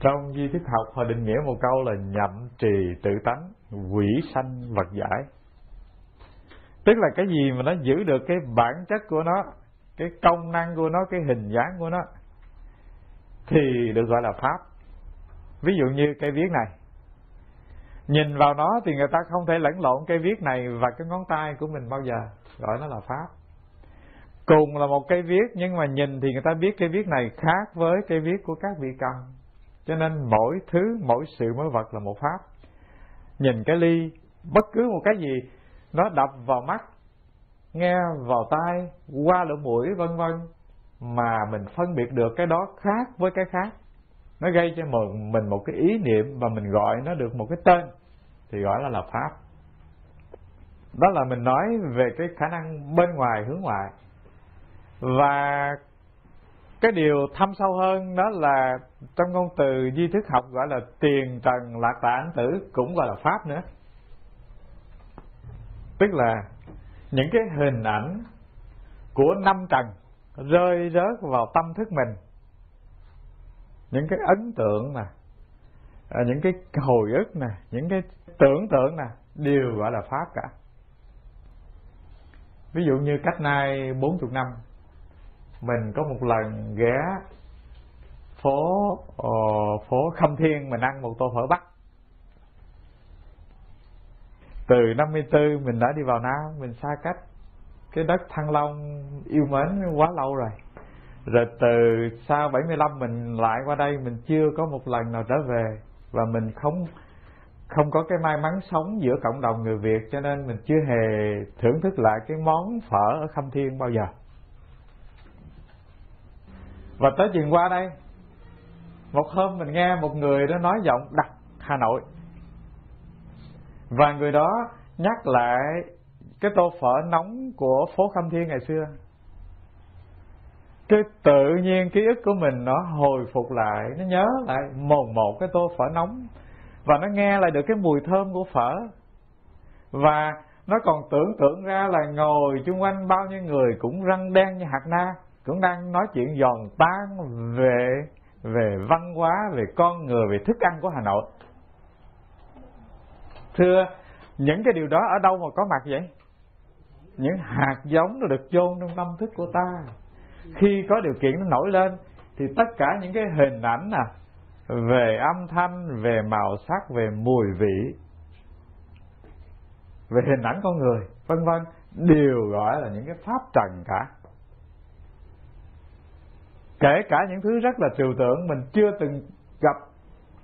Trong di thức học họ định nghĩa một câu là nhậm trì tự tánh, quỷ sanh vật giải, tức là cái gì mà nó giữ được cái bản chất của nó, cái công năng của nó, cái hình dáng của nó thì được gọi là pháp. Ví dụ như cây viết này, nhìn vào nó thì người ta không thể lẫn lộn cây viết này và cái ngón tay của mình bao giờ, gọi nó là pháp. Cùng là một cây viết nhưng mà nhìn thì người ta biết cây viết này khác với cây viết của các vị cầm, cho nên mỗi thứ mỗi sự mỗi vật là một pháp. Nhìn cái ly, bất cứ một cái gì nó đập vào mắt, nghe vào tai, qua lỗ mũi vân vân mà mình phân biệt được cái đó khác với cái khác, nó gây cho mình một cái ý niệm và mình gọi nó được một cái tên thì gọi là là pháp. Đó là mình nói về cái khả năng bên ngoài hướng ngoại. Và cái điều thâm sâu hơn đó là trong ngôn từ di thức học gọi là tiền trần lạc tả ảnh tử, cũng gọi là pháp nữa, tức là những cái hình ảnh của năm trần rơi rớt vào tâm thức mình, những cái ấn tượng nè, những cái hồi ức nè, những cái tưởng tượng nè, đều gọi là pháp cả. Ví dụ như cách nay bốn mươi năm mình có một lần ghé phố uh, phố Khâm Thiên, mình ăn một tô phở Bắc. Từ năm mươi tư mình đã đi vào Nam, mình xa cách cái đất Thăng Long yêu mến quá lâu rồi. Rồi từ sau bảy mươi lăm mình lại qua đây, mình chưa có một lần nào trở về, và mình không không có cái may mắn sống giữa cộng đồng người Việt, cho nên mình chưa hề thưởng thức lại cái món phở ở Khâm Thiên bao giờ. Và tới chuyện qua đây, một hôm mình nghe một người đó nói giọng đặc Hà Nội, và người đó nhắc lại cái tô phở nóng của phố Khâm Thiên ngày xưa. Cái tự nhiên ký ức của mình nó hồi phục lại, nó nhớ lại mồn một cái tô phở nóng, và nó nghe lại được cái mùi thơm của phở. Và Nó còn tưởng tượng ra là ngồi chung quanh bao nhiêu người cũng răng đen như hạt na, cũng đang nói chuyện giòn tan về về văn hóa, về con người, về thức ăn của Hà Nội. Thưa, những cái điều đó ở đâu mà có mặt vậy? Những hạt giống nó được chôn trong tâm thức của ta. Khi có điều kiện nó nổi lên thì tất cả những cái hình ảnh à, về âm thanh, về màu sắc, về mùi vị, về hình ảnh con người, vân vân, đều gọi là những cái pháp trần cả. Kể cả những thứ rất là trừu tượng mình chưa từng gặp,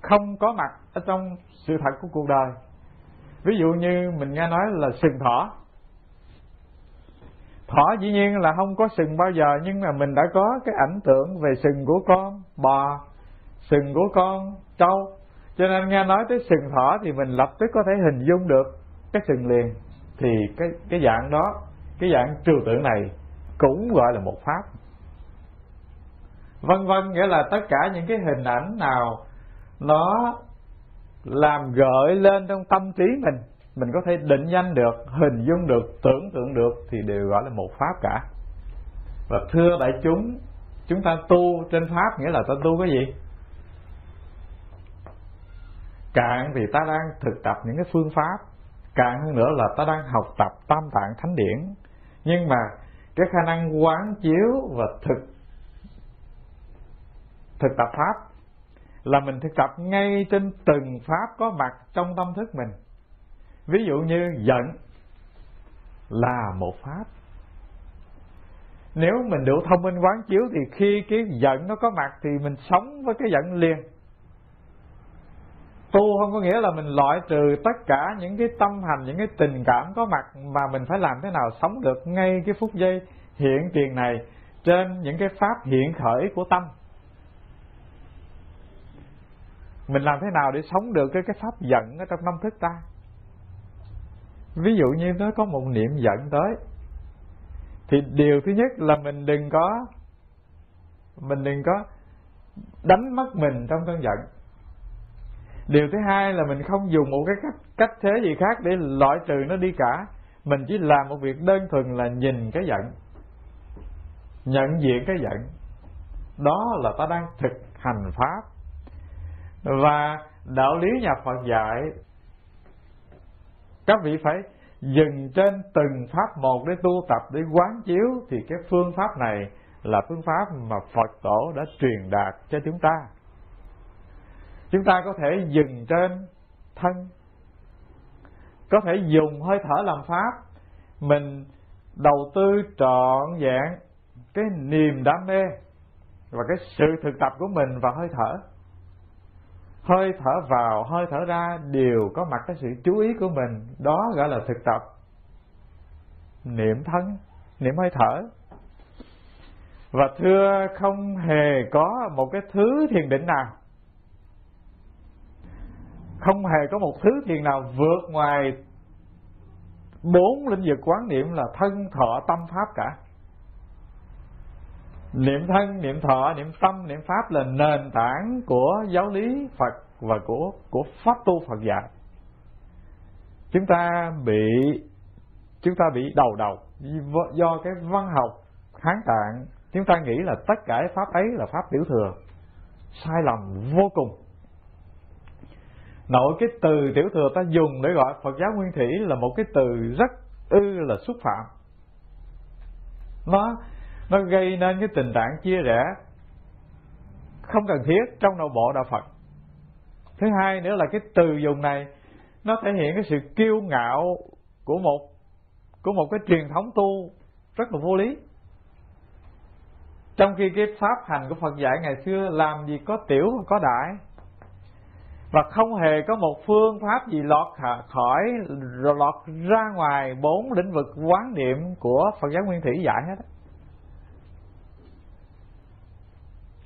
không có mặt ở trong sự thật của cuộc đời. Ví dụ như mình nghe nói là sừng thỏ. Thỏ dĩ nhiên là không có sừng bao giờ, nhưng mà mình đã có cái ảnh tượng về sừng của con bò, sừng của con trâu. Cho nên nghe nói tới sừng thỏ thì mình lập tức có thể hình dung được cái sừng liền. Thì cái, cái dạng đó, cái dạng trừu tượng này cũng gọi là một pháp. Vân vân, nghĩa là tất cả những cái hình ảnh nào nó làm gợi lên trong tâm trí mình, mình có thể định danh được, hình dung được, tưởng tượng được thì đều gọi là một pháp cả. Và thưa đại chúng, chúng ta tu trên pháp nghĩa là ta tu cái gì? Cạn thì ta đang thực tập những cái phương pháp, cạn hơn nữa là ta đang học tập Tam Tạng Thánh Điển. Nhưng mà cái khả năng quán chiếu và thực thực tập pháp là mình thực tập ngay trên từng pháp có mặt trong tâm thức mình. Ví dụ như giận là một pháp. Nếu mình đủ thông minh quán chiếu thì khi cái giận nó có mặt thì mình sống với cái giận liền. Tu không có nghĩa là mình loại trừ tất cả những cái tâm hành, những cái tình cảm có mặt, mà mình phải làm thế nào sống được ngay cái phút giây hiện tiền này trên những cái pháp hiện khởi của tâm. Mình làm thế nào để sống được cái, cái pháp giận ở trong tâm thức ta? Ví dụ như nó có một niệm giận tới thì điều thứ nhất là mình đừng có mình đừng có đánh mất mình trong cơn giận. Điều thứ hai là mình không dùng một cái cách, cách thế gì khác để loại trừ nó đi cả. Mình chỉ làm một việc đơn thuần là nhìn cái giận, nhận diện cái giận. Đó là ta đang thực hành pháp. Và đạo lý nhà Phật dạy các vị phải dừng trên từng pháp một để tu tập, để quán chiếu. Thì cái phương pháp này là phương pháp mà Phật Tổ đã truyền đạt cho chúng ta. Chúng ta có thể dừng trên thân, có thể dùng hơi thở làm pháp. Mình đầu tư trọn vẹn cái niềm đam mê và cái sự thực tập của mình vào hơi thở. Hơi thở vào, hơi thở ra đều có mặt cái sự chú ý của mình. Đó gọi là thực tập niệm thân, niệm hơi thở. Và thưa, không hề có một cái thứ thiền định nào, không hề có một thứ thiền nào vượt ngoài bốn lĩnh vực quán niệm là thân, thọ, tâm, pháp cả. Niệm thân, niệm thọ, niệm tâm, niệm pháp là nền tảng của giáo lý Phật và của của pháp tu Phật dạy. Chúng ta bị chúng ta bị đầu đầu do cái văn học Hán Tạng. Chúng ta nghĩ là tất cả pháp ấy là pháp tiểu thừa, sai lầm vô cùng. Nội cái từ tiểu thừa ta dùng để gọi Phật giáo nguyên thủy là một cái từ rất ư là xúc phạm. Nó Nó gây nên cái tình trạng chia rẽ không cần thiết trong nội bộ đạo Phật. Thứ hai nữa là cái từ dùng này nó thể hiện cái sự kiêu ngạo của một của một cái truyền thống tu rất là vô lý. Trong khi cái pháp hành của Phật dạy ngày xưa làm gì có tiểu và có đại, và không hề có một phương pháp gì lọt khỏi lọt ra ngoài bốn lĩnh vực quán niệm của Phật giáo nguyên thủy dạy hết.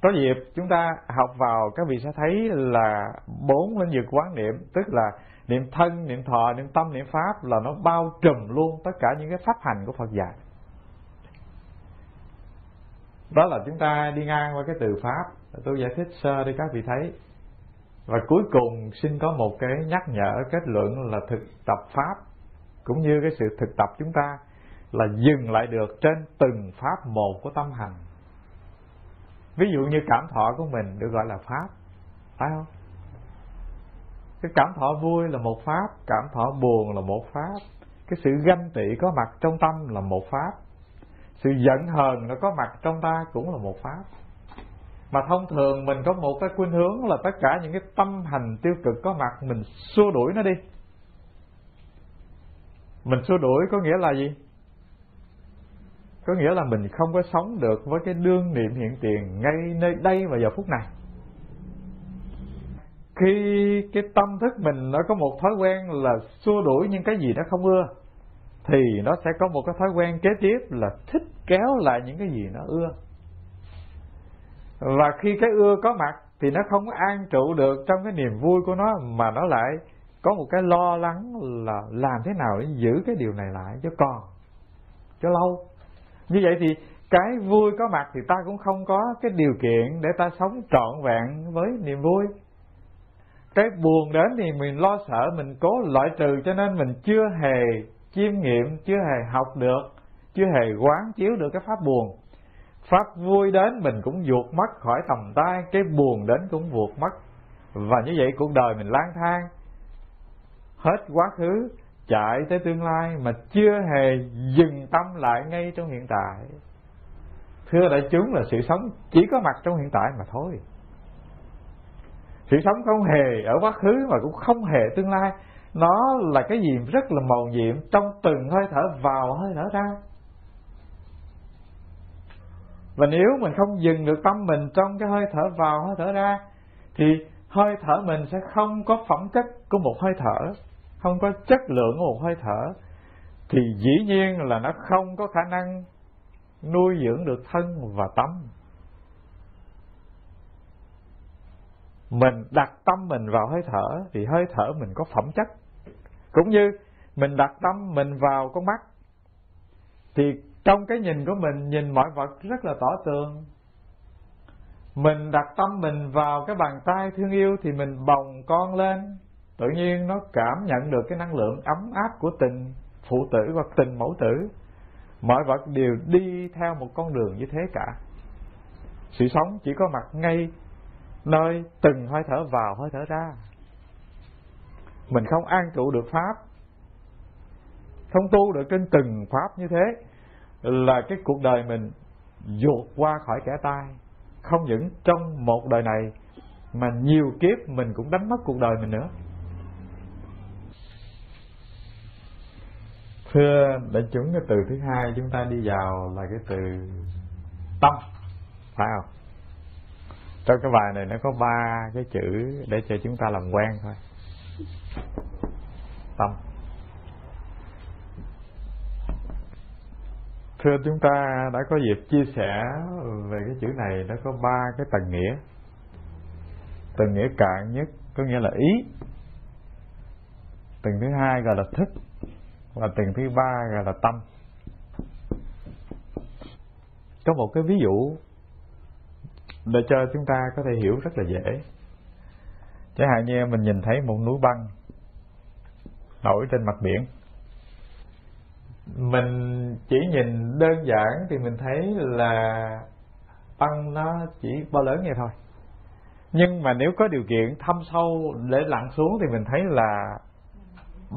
Có dịp chúng ta học vào các vị sẽ thấy là bốn lĩnh vực quán niệm, tức là niệm thân, niệm thọ, niệm tâm, niệm pháp là nó bao trùm luôn tất cả những cái pháp hành của Phật dạy. Đó là chúng ta đi ngang qua cái từ pháp, tôi giải thích sơ để các vị thấy. Và cuối cùng xin có một cái nhắc nhở kết luận là thực tập pháp cũng như cái sự thực tập chúng ta là dừng lại được trên từng pháp một của tâm hành. Ví dụ như cảm thọ của mình được gọi là pháp, phải không? Cái cảm thọ vui là một pháp, cảm thọ buồn là một pháp, cái sự ganh tị có mặt trong tâm là một pháp, sự giận hờn nó có mặt trong ta cũng là một pháp. Mà thông thường mình có một cái khuynh hướng là tất cả những cái tâm hành tiêu cực có mặt mình xua đuổi nó đi. Mình xua đuổi có nghĩa là gì? Có nghĩa là mình không có sống được với cái đương niệm hiện tiền ngay nơi đây và giờ phút này. Khi cái tâm thức mình nó có một thói quen là xua đuổi những cái gì nó không ưa, thì nó sẽ có một cái thói quen kế tiếp là thích kéo lại những cái gì nó ưa. Và khi cái ưa có mặt thì nó không an trụ được trong cái niềm vui của nó, mà nó lại có một cái lo lắng là làm thế nào để giữ cái điều này lại cho còn, cho lâu. Như vậy thì cái vui có mặt thì ta cũng không có cái điều kiện để ta sống trọn vẹn với niềm vui. Cái buồn đến thì mình lo sợ, mình cố loại trừ, cho nên mình chưa hề chiêm nghiệm, chưa hề học được, chưa hề quán chiếu được cái pháp buồn. Pháp vui đến mình cũng vụt mất khỏi tầm tay, cái buồn đến cũng vụt mất. Và như vậy cuộc đời mình lang thang, hết quá khứ chạy tới tương lai mà chưa hề dừng tâm lại ngay trong hiện tại. Thưa đại chúng, là sự sống chỉ có mặt trong hiện tại mà thôi. Sự sống không hề ở quá khứ mà cũng không hề tương lai. Nó là cái gì rất là màu nhiệm trong từng hơi thở vào, hơi thở ra. Và nếu mình không dừng được tâm mình trong cái hơi thở vào, hơi thở ra, thì hơi thở mình sẽ không có phẩm chất của một hơi thở, không có chất lượng của một hơi thở, thì dĩ nhiên là nó không có khả năng nuôi dưỡng được thân và tâm. Mình đặt tâm mình vào hơi thở thì hơi thở mình có phẩm chất. Cũng như mình đặt tâm mình vào con mắt thì trong cái nhìn của mình nhìn mọi vật rất là tỏ tường. Mình đặt tâm mình vào cái bàn tay thương yêu thì mình bồng con lên, tự nhiên nó cảm nhận được cái năng lượng ấm áp của tình phụ tử hoặc tình mẫu tử. Mọi vật đều đi theo một con đường như thế cả. Sự sống chỉ có mặt ngay nơi từng hơi thở vào, hơi thở ra. Mình không an trụ được pháp, không tu được trên từng pháp như thế, là cái cuộc đời mình vụt qua khỏi kẻ tay. Không những trong một đời này mà nhiều kiếp mình cũng đánh mất cuộc đời mình nữa. Thưa đại chúng, cái từ thứ hai chúng ta đi vào là cái từ tâm, phải không? Trong cái bài này nó có ba cái chữ để cho chúng ta làm quen thôi. Tâm. Thưa, chúng ta đã có dịp chia sẻ về cái chữ này, nó có ba cái tầng nghĩa. Tầng nghĩa cạn nhất có nghĩa là ý, tầng thứ hai gọi là thức, và tầng thứ ba gọi là tâm. Có một cái ví dụ để cho chúng ta có thể hiểu rất là dễ. Chẳng hạn như mình nhìn thấy một núi băng nổi trên mặt biển, mình chỉ nhìn đơn giản thì mình thấy là băng nó chỉ bao lớn vậy thôi. Nhưng mà nếu có điều kiện thăm sâu để lặn xuống thì mình thấy là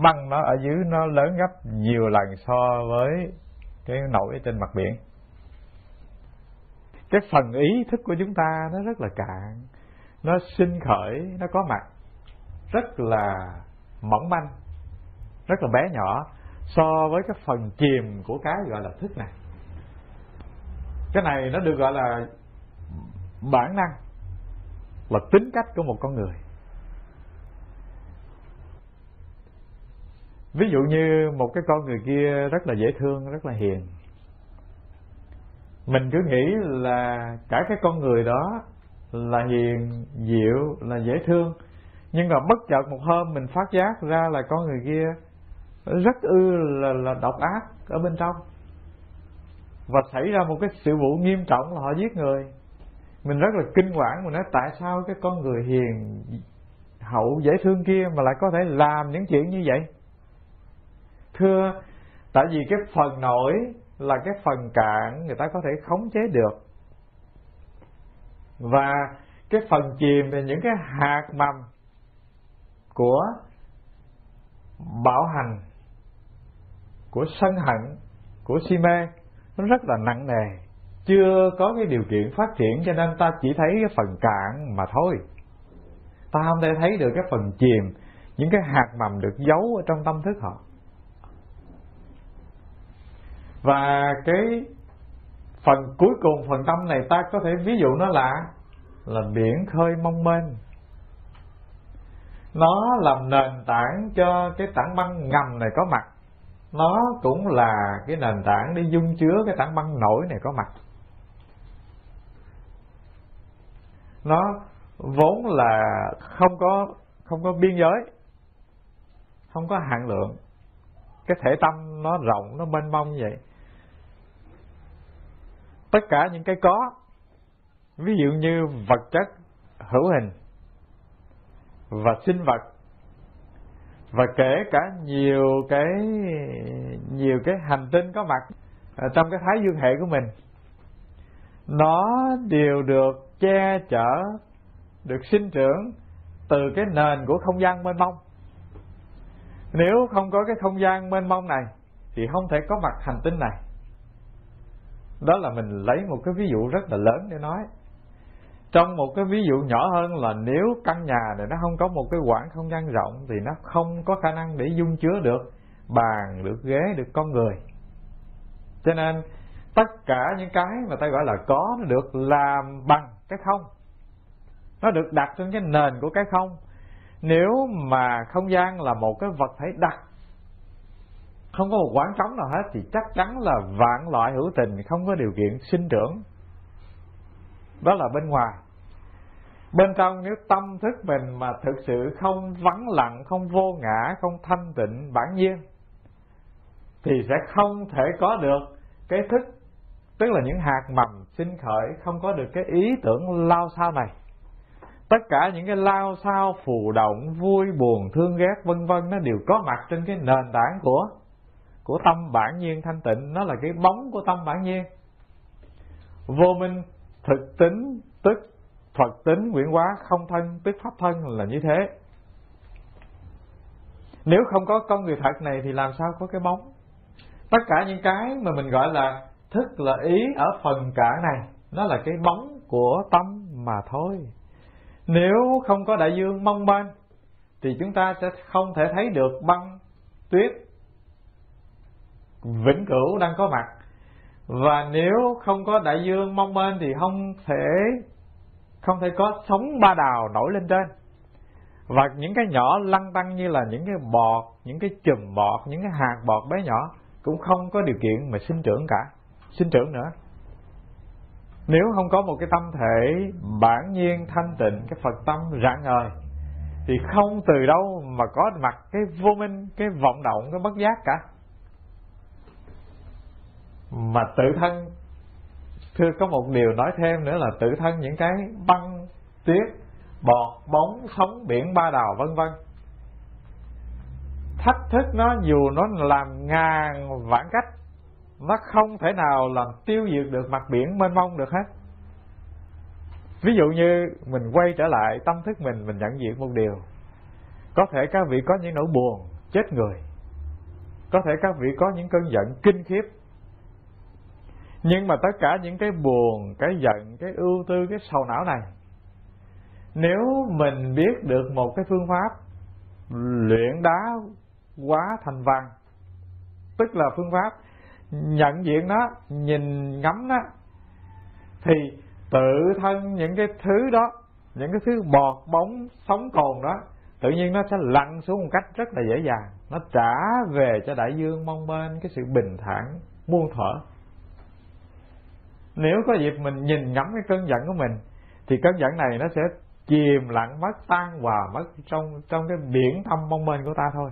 băng nó ở dưới nó lớn gấp nhiều lần so với cái nổi trên mặt biển. Cái phần ý thức của chúng ta nó rất là cạn, nó sinh khởi, nó có mặt rất là mỏng manh, rất là bé nhỏ so với cái phần chìm của cái gọi là thức này. Cái này nó được gọi là bản năng, là tính cách của một con người. Ví dụ như một cái con người kia rất là dễ thương, rất là hiền, mình cứ nghĩ là cả cái con người đó là hiền, dịu, là dễ thương. Nhưng mà bất chợt một hôm mình phát giác ra là con người kia rất ư là, là độc ác ở bên trong, và xảy ra một cái sự vụ nghiêm trọng là họ giết người. Mình rất là kinh hoảng, mình nói tại sao cái con người hiền, hậu, dễ thương kia mà lại có thể làm những chuyện như vậy. thưa, tại vì cái phần nổi là cái phần cạn người ta có thể khống chế được, và cái phần chìm thì những cái hạt mầm của bạo hành, của sân hận, của si mê nó rất là nặng nề, chưa có cái điều kiện phát triển, cho nên ta chỉ thấy cái phần cạn mà thôi, ta không thể thấy được cái phần chìm, những cái hạt mầm được giấu ở trong tâm thức họ. Và cái phần cuối cùng, phần tâm này, ta có thể ví dụ nó là là biển khơi mong mênh. Nó làm nền tảng cho cái tảng băng ngầm này có mặt, nó cũng là cái nền tảng để dung chứa cái tảng băng nổi này có mặt. Nó vốn là không có không có biên giới, không có hạn lượng. Cái thể tâm nó rộng, nó mênh mông như vậy. Tất cả những cái có, ví dụ như vật chất hữu hình và sinh vật, và kể cả nhiều cái nhiều cái hành tinh có mặt trong cái thái dương hệ của mình, nó đều được che chở, được sinh trưởng từ cái nền của không gian mênh mông. Nếu không có cái không gian mênh mông này thì không thể có mặt hành tinh này. Đó là mình lấy một cái ví dụ rất là lớn để nói. Trong một cái ví dụ nhỏ hơn là nếu căn nhà này nó không có một cái quãng không gian rộng thì nó không có khả năng để dung chứa được bàn, được ghế, được con người. Cho nên tất cả những cái mà ta gọi là có nó được làm bằng cái không, nó được đặt trên cái nền của cái không. Nếu mà không gian là một cái vật thể đặc, không có một khoảng trống nào hết, thì chắc chắn là vạn loại hữu tình không có điều kiện sinh trưởng. Đó là bên ngoài. Bên trong, nếu tâm thức mình mà thực sự không vắng lặng, không vô ngã, không thanh tịnh bản nhiên, thì sẽ không thể có được cái thức, tức là những hạt mầm sinh khởi, không có được cái ý tưởng lao sao này. Tất cả những cái lao sao phù động, vui buồn, thương ghét vân vân, nó đều có mặt trên cái nền tảng của của tâm bản nhiên thanh tịnh. Nó là cái bóng của tâm bản nhiên vô minh. Thực tính tức Phật tính quyển hóa, không thân tức pháp thân, là như thế. Nếu không có con người thật này thì làm sao có cái bóng? Tất cả những cái mà mình gọi là thức, là ý ở phần cả này, nó là cái bóng của tâm mà thôi. Nếu không có đại dương mong manh thì chúng ta sẽ không thể thấy được băng tuyết vĩnh cửu đang có mặt. Và nếu không có đại dương mong manh thì không thể không thể có sóng ba đào nổi lên trên. Và những cái nhỏ lăn tăn như là những cái bọt, những cái chùm bọt, những cái hạt bọt bé nhỏ cũng không có điều kiện mà sinh trưởng cả, sinh trưởng nữa. Nếu không có một cái tâm thể bản nhiên thanh tịnh, cái Phật tâm rạng ngời, thì không từ đâu mà có mặt cái vô minh, cái vọng động, cái bất giác cả. Mà tự thân, thưa, có một điều nói thêm nữa là tự thân những cái băng, tuyết, bọt, bóng, sóng, biển, ba đào vân vân, thách thức nó dù nó làm ngàn vạn cách, nó không thể nào làm tiêu diệt được mặt biển mênh mông được hết. Ví dụ như mình quay trở lại tâm thức mình, mình nhận diện một điều. Có thể các vị có những nỗi buồn chết người, có thể các vị có những cơn giận kinh khiếp, nhưng mà tất cả những cái buồn, cái giận, cái ưu tư, cái sầu não này, nếu mình biết được một cái phương pháp luyện đá hóa thành vàng, tức là phương pháp nhận diện nó, nhìn ngắm nó, thì tự thân những cái thứ đó, những cái thứ bọt, bóng, sóng cồn đó, tự nhiên nó sẽ lặn xuống một cách rất là dễ dàng. Nó trả về cho đại dương mong manh cái sự bình thản muôn thuở. Nếu có dịp mình nhìn ngắm cái cơn giận của mình thì cơn giận này nó sẽ chìm lặng mất, tan hòa mất trong trong cái biển thâm mong manh của ta thôi.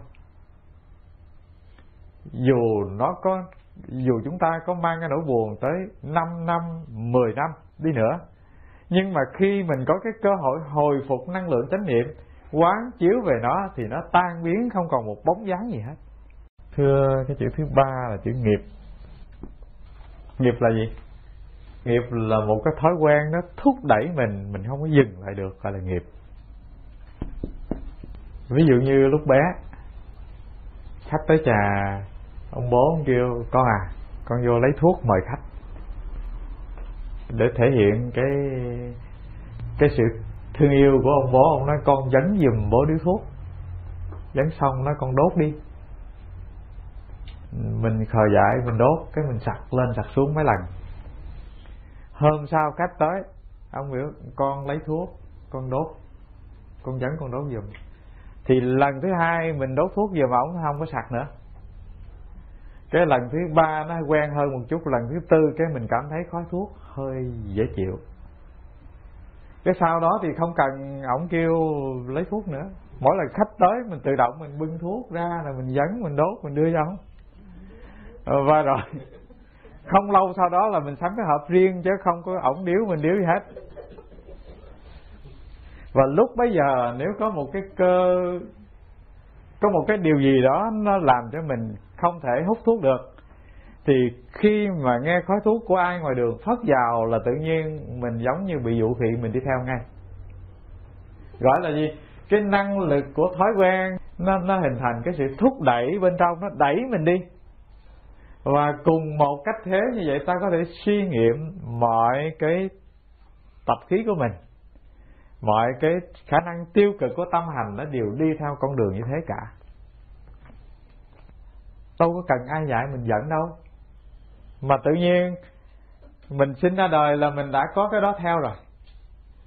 Dù nó có dù chúng ta có mang cái nỗi buồn tới năm năm, mười năm đi nữa, nhưng mà khi mình có cái cơ hội hồi phục năng lượng chánh niệm, quán chiếu về nó thì nó tan biến không còn một bóng dáng gì hết. Thưa, cái chữ thứ ba là chữ nghiệp. Nghiệp là gì? Nghiệp là một cái thói quen nó thúc đẩy mình, mình không có dừng lại được, gọi là nghiệp. Ví dụ như lúc bé, khách tới trà, ông bố ông kêu, con à, con vô lấy thuốc mời khách. Để thể hiện cái cái sự thương yêu của ông bố, ông nói con dấn giùm bố điếu thuốc. Dấn xong nói con đốt đi. Mình khờ dại, mình đốt, cái mình sặc lên sặc xuống mấy lần. Hôm sau khách tới, ông biểu con lấy thuốc, con đốt, con dấn con đốt giùm. Thì lần thứ hai mình đốt thuốc giùm ổng không có sặc nữa. Cái lần thứ ba nó quen hơn một chút, lần thứ tư cái mình cảm thấy khói thuốc hơi dễ chịu. Cái sau đó thì không cần ổng kêu lấy thuốc nữa. Mỗi lần khách tới mình tự động mình bưng thuốc ra là mình dấn, mình đốt, mình đưa cho ổng. Và rồi không lâu sau đó là mình sắm cái hộp riêng, chứ không có ổng điếu mình điếu gì hết. Và lúc bấy giờ nếu có một cái cơ, có một cái điều gì đó nó làm cho mình không thể hút thuốc được, thì khi mà nghe khói thuốc của ai ngoài đường phất vào là tự nhiên mình giống như bị dụ thị, mình đi theo ngay. Gọi là gì? Cái năng lực của thói quen nó, nó hình thành cái sự thúc đẩy bên trong, nó đẩy mình đi. Và cùng một cách thế như vậy ta có thể suy nghiệm mọi cái tập khí của mình, mọi cái khả năng tiêu cực của tâm hành nó đều đi theo con đường như thế cả. Đâu có cần ai dạy mình dẫn đâu, mà tự nhiên mình sinh ra đời là mình đã có cái đó theo rồi.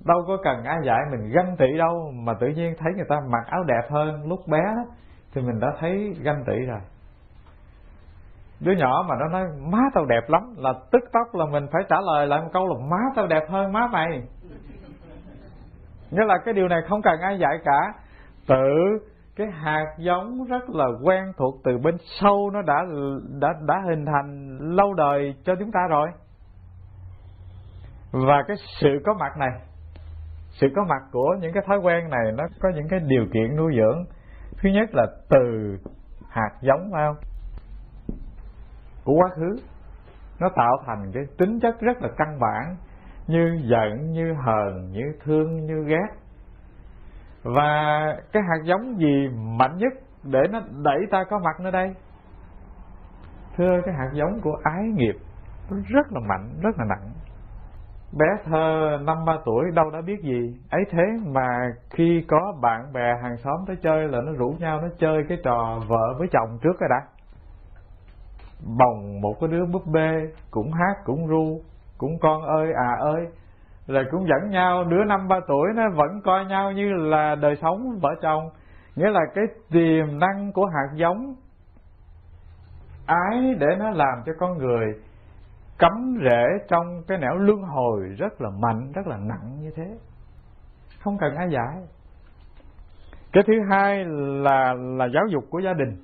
Đâu có cần ai dạy mình ganh tị đâu, mà tự nhiên thấy người ta mặc áo đẹp hơn lúc bé thì mình đã thấy ganh tị rồi. Đứa nhỏ mà nó nói má tao đẹp lắm là tức tốc là mình phải trả lời lại một câu là má tao đẹp hơn má mày. Nghĩa là cái điều này không cần ai dạy cả, tự cái hạt giống rất là quen thuộc từ bên sâu nó đã đã đã hình thành lâu đời cho chúng ta rồi. Và cái sự có mặt này, sự có mặt của những cái thói quen này nó có những cái điều kiện nuôi dưỡng. Thứ nhất là từ hạt giống vào của quá khứ, nó tạo thành cái tính chất rất là căn bản, như giận, như hờn, như thương, như ghét. Và cái hạt giống gì mạnh nhất để nó đẩy ta có mặt nơi đây? Thưa, cái hạt giống của ái nghiệp rất là mạnh, rất là nặng. Bé thơ năm ba tuổi đâu đã biết gì ấy, thế mà khi có bạn bè hàng xóm tới chơi là nó rủ nhau nó chơi cái trò vợ với chồng trước rồi đã. Bồng một cái đứa búp bê cũng hát cũng ru, cũng con ơi à ơi, rồi cũng dẫn nhau. Đứa năm ba tuổi nó vẫn coi nhau như là đời sống vợ chồng. Nghĩa là cái tiềm năng của hạt giống ái để nó làm cho con người cắm rễ trong cái nẻo luân hồi rất là mạnh, rất là nặng như thế, không cần ai dạy. Cái thứ hai là là giáo dục của gia đình.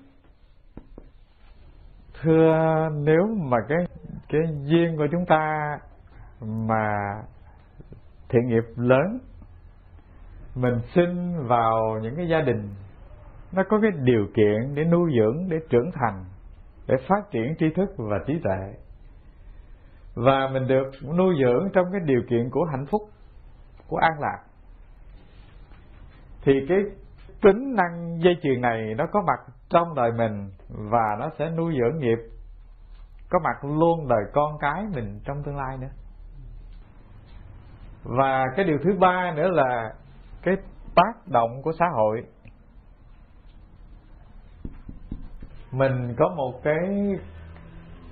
Thưa, nếu mà cái cái duyên của chúng ta mà thiện nghiệp lớn, mình sinh vào những cái gia đình nó có cái điều kiện để nuôi dưỡng, để trưởng thành, để phát triển tri thức và trí tuệ, và mình được nuôi dưỡng trong cái điều kiện của hạnh phúc, của an lạc, thì cái tính năng dây chuyền này nó có mặt trong đời mình, và nó sẽ nuôi dưỡng nghiệp có mặt luôn đời con cái mình trong tương lai nữa. Và cái điều thứ ba nữa là cái tác động của xã hội. Mình có một cái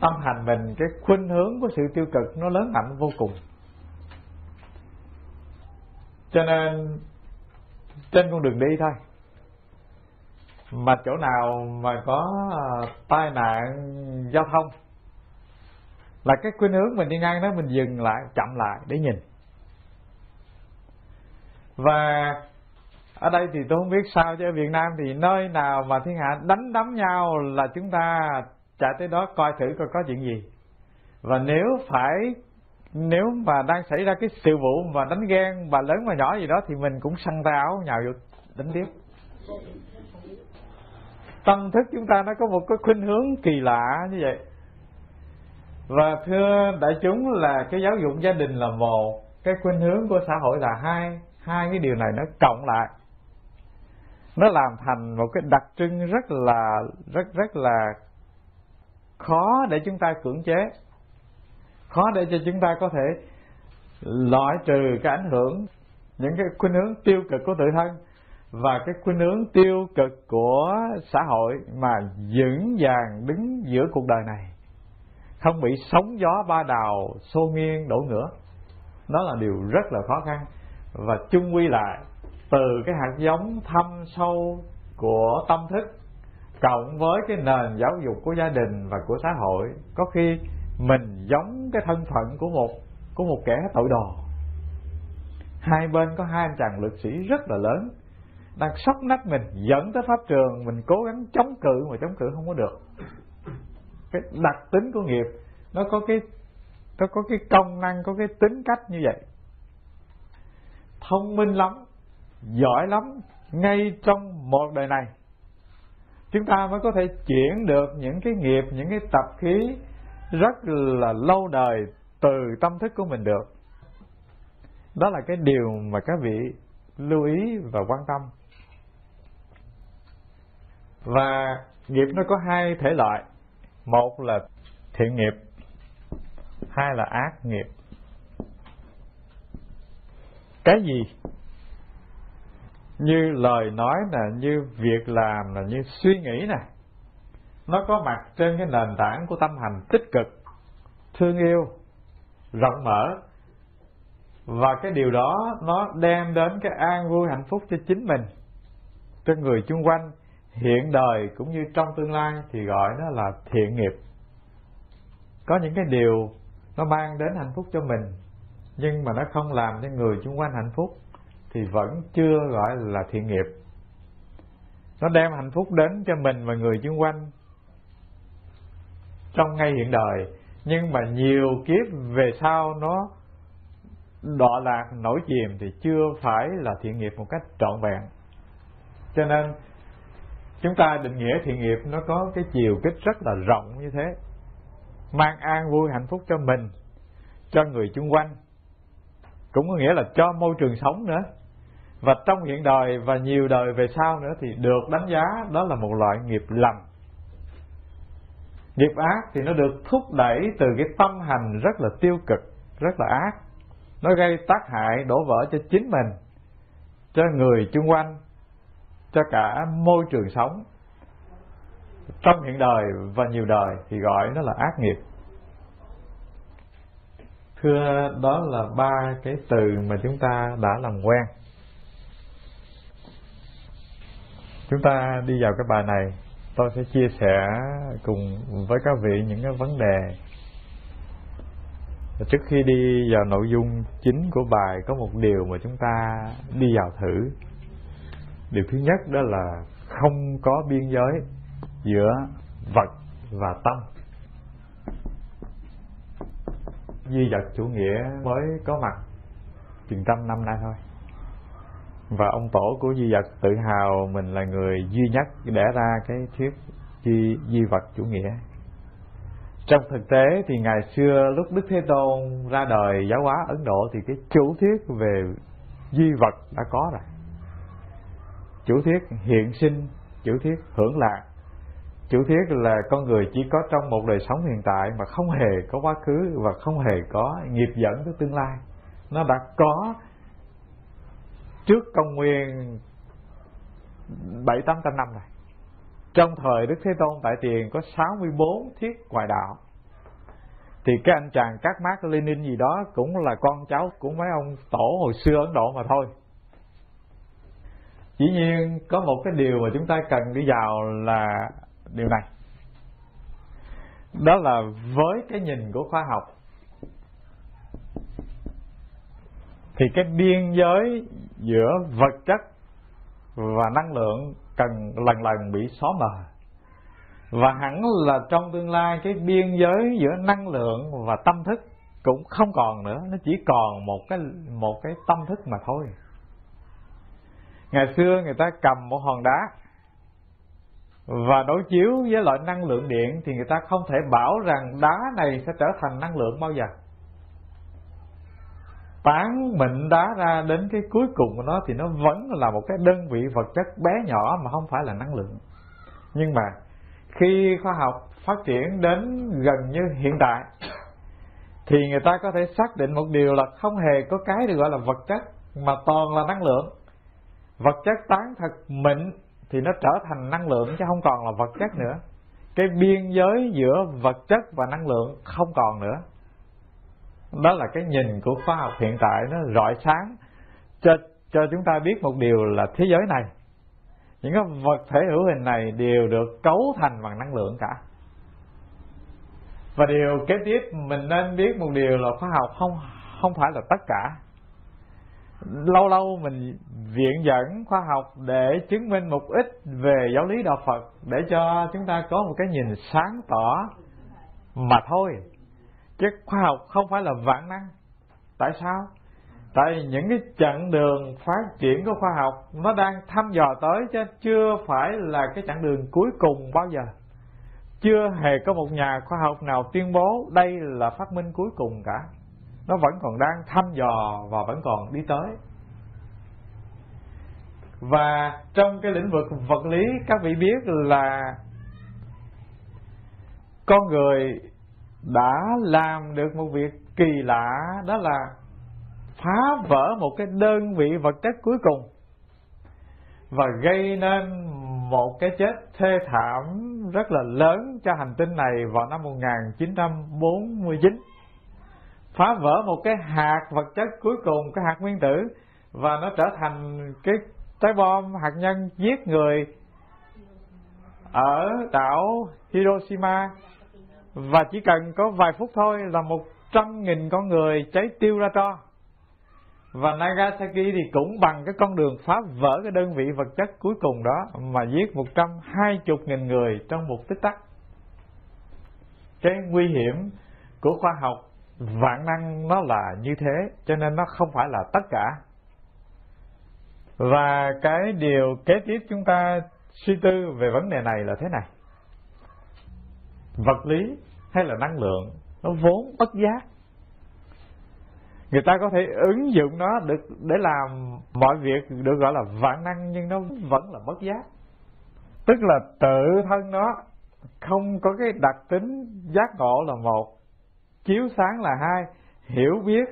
tâm hành mình, cái khuynh hướng của sự tiêu cực nó lớn mạnh vô cùng. Cho nên trên con đường đi thôi mà chỗ nào mà có tai nạn giao thông là cái khuynh hướng mình đi ngang đó mình dừng lại, chậm lại để nhìn. Và ở đây thì tôi không biết sao, chứ ở Việt Nam thì nơi nào mà thiên hạ đánh đấm nhau là chúng ta chạy tới đó coi thử coi có chuyện gì. Và nếu phải, nếu mà đang xảy ra cái sự vụ mà đánh ghen bà lớn bà nhỏ gì đó thì mình cũng săn tay áo nhào vô đánh tiếp. tâm thức chúng ta nó có một cái khuynh hướng kỳ lạ như vậy. Và thưa đại chúng, là cái giáo dục gia đình là một, cái khuynh hướng của xã hội là hai. Hai cái điều này nó cộng lại, nó làm thành một cái đặc trưng rất là rất rất là khó để chúng ta cưỡng chế, khó để cho chúng ta có thể loại trừ cái ảnh hưởng, những cái khuynh hướng tiêu cực của tự thân và cái khuynh hướng tiêu cực của xã hội mà vững vàng đứng giữa cuộc đời này, không bị sóng gió ba đào xô nghiêng đổ ngửa. Đó là điều rất là khó khăn. Và chung quy lại, từ cái hạt giống thâm sâu của tâm thức cộng với cái nền giáo dục của gia đình và của xã hội, có khi mình giống cái thân phận của một của một kẻ tội đồ. Hai bên có hai anh chàng lực sĩ rất là lớn đang sóc nách mình dẫn tới pháp trường, mình cố gắng chống cự mà chống cự không có được. Cái đặc tính của nghiệp nó có cái nó có cái công năng, có cái tính cách như vậy. Thông minh lắm, giỏi lắm, ngay trong một đời này chúng ta mới có thể chuyển được những cái nghiệp, những cái tập khí rất là lâu đời từ tâm thức của mình được. Đó là cái điều mà các vị lưu ý và quan tâm. Và nghiệp nó có hai thể loại, một là thiện nghiệp, hai là ác nghiệp. Cái gì như lời nói nè, như việc làm nè, như suy nghĩ nè, nó có mặt trên cái nền tảng của tâm hành tích cực, thương yêu, rộng mở, và cái điều đó nó đem đến cái an vui hạnh phúc cho chính mình, cho người chung quanh, hiện đời cũng như trong tương lai, thì gọi nó là thiện nghiệp. Có những cái điều nó mang đến hạnh phúc cho mình nhưng mà nó không làm cho người chung quanh hạnh phúc thì vẫn chưa gọi là thiện nghiệp. Nó đem hạnh phúc đến cho mình và người xung quanh trong ngay hiện đời, nhưng mà nhiều kiếp về sau nó đọa lạc, nổi chìm thì chưa phải là thiện nghiệp một cách trọn vẹn. Cho nên chúng ta định nghĩa thiện nghiệp nó có cái chiều kích rất là rộng như thế, mang an vui hạnh phúc cho mình, cho người xung quanh, cũng có nghĩa là cho môi trường sống nữa. Và trong hiện đời và nhiều đời về sau nữa thì được đánh giá đó là một loại nghiệp lành. Nghiệp ác thì nó được thúc đẩy từ cái tâm hành rất là tiêu cực, rất là ác. Nó gây tác hại đổ vỡ cho chính mình, cho người chung quanh, cho cả môi trường sống. Trong hiện đời và nhiều đời thì gọi nó là ác nghiệp. Thưa, đó là ba cái từ mà chúng ta đã làm quen. Chúng ta đi vào cái bài này, tôi sẽ chia sẻ cùng với các vị những cái vấn đề. Trước khi đi vào nội dung chính của bài, có một điều mà chúng ta đi vào thử. Điều thứ nhất đó là không có biên giới giữa vật và tâm. Duy vật chủ nghĩa mới có mặt chừng trăm năm nay thôi. Và ông tổ của duy vật tự hào mình là người duy nhất đẻ ra cái thuyết duy, duy vật chủ nghĩa. Trong thực tế thì ngày xưa lúc Đức Thế Tôn ra đời giáo hóa Ấn Độ thì cái chủ thuyết về duy vật đã có rồi. Chủ thuyết hiện sinh, chủ thuyết hưởng lạc, chủ thuyết là con người chỉ có trong một đời sống hiện tại mà không hề có quá khứ và không hề có nghiệp dẫn của tương lai. Nó đã có trước công nguyên bảy tám trăm năm rồi. Trong thời Đức Thế Tôn tại tiền có sáu mươi bốn thuyết ngoại đạo. Thì cái anh chàng Các Mác Lênin gì đó cũng là con cháu của mấy ông tổ hồi xưa Ấn Độ mà thôi. Dĩ nhiên có một cái điều mà chúng ta cần đi vào là điều này, đó là với cái nhìn của khoa học thì cái biên giới giữa vật chất và năng lượng cần lần lần bị xóa mờ. Và hẳn là trong tương lai cái biên giới giữa năng lượng và tâm thức cũng không còn nữa, nó chỉ còn một cái một cái tâm thức mà thôi. Ngày xưa người ta cầm một hòn đá, và đối chiếu với loại năng lượng điện thì người ta không thể bảo rằng đá này sẽ trở thành năng lượng bao giờ. Tán mịn đá ra đến cái cuối cùng của nó thì nó vẫn là một cái đơn vị vật chất bé nhỏ mà không phải là năng lượng. Nhưng mà khi khoa học phát triển đến gần như hiện đại thì người ta có thể xác định một điều là không hề có cái được gọi là vật chất mà toàn là năng lượng. Vật chất tán thật mịn thì nó trở thành năng lượng chứ không còn là vật chất nữa. Cái biên giới giữa vật chất và năng lượng không còn nữa. Đó là cái nhìn của khoa học hiện tại, nó rọi sáng cho, cho chúng ta biết một điều là thế giới này, những cái vật thể hữu hình này đều được cấu thành bằng năng lượng cả. Và điều kế tiếp mình nên biết một điều là khoa học không, không phải là tất cả. Lâu lâu mình viện dẫn khoa học để chứng minh một ít về giáo lý đạo Phật, để cho chúng ta có một cái nhìn sáng tỏ mà thôi. Chứ khoa học không phải là vạn năng. Tại sao? Tại những cái chặng đường phát triển của khoa học nó đang thăm dò tới, chứ chưa phải là cái chặng đường cuối cùng bao giờ. Chưa hề có một nhà khoa học nào tuyên bố đây là phát minh cuối cùng cả. Nó vẫn còn đang thăm dò và vẫn còn đi tới. Và trong cái lĩnh vực vật lý, các vị biết là con người đã làm được một việc kỳ lạ, đó là phá vỡ một cái đơn vị vật chất cuối cùng và gây nên một cái chết thê thảm rất là lớn cho hành tinh này vào năm một nghìn chín trăm bốn mươi chín. Phá vỡ một cái hạt vật chất cuối cùng, cái hạt nguyên tử, và nó trở thành cái trái bom hạt nhân giết người ở đảo Hiroshima. Và chỉ cần có vài phút thôi là một trăm nghìn con người cháy tiêu ra tro. Và Nagasaki thì cũng bằng cái con đường phá vỡ cái đơn vị vật chất cuối cùng đó mà giết một trăm hai mươi nghìn người trong một tích tắc. Cái nguy hiểm của khoa học vạn năng nó là như thế, cho nên nó không phải là tất cả. Và cái điều kế tiếp chúng ta suy tư về vấn đề này là thế này: vật lý hay là năng lượng, nó vốn bất giác. Người ta có thể ứng dụng nó được để làm mọi việc được gọi là vạn năng, nhưng nó vẫn là bất giác. Tức là tự thân nó không có cái đặc tính giác ngộ là một, chiếu sáng là hai, hiểu biết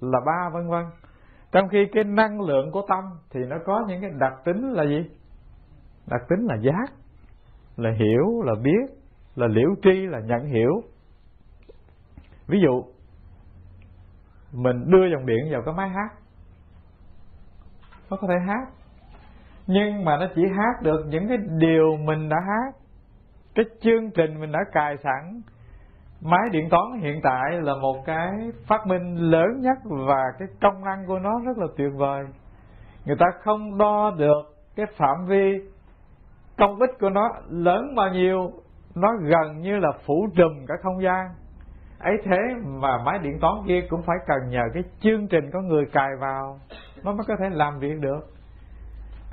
là ba, vân vân. Trong khi cái năng lượng của tâm thì nó có những cái đặc tính là gì? Đặc tính là giác, là hiểu, là biết, là liễu tri, là nhận hiểu. Ví dụ mình đưa dòng điện vào cái máy hát, nó có thể hát, nhưng mà nó chỉ hát được những cái điều mình đã hát, cái chương trình mình đã cài sẵn. Máy điện toán hiện tại là một cái phát minh lớn nhất và cái công năng của nó rất là tuyệt vời. Người ta không đo được cái phạm vi công ích của nó lớn bao nhiêu, nó gần như là phủ trùm cả không gian. Ấy thế mà máy điện toán kia cũng phải cần nhờ cái chương trình có người cài vào nó mới có thể làm việc được.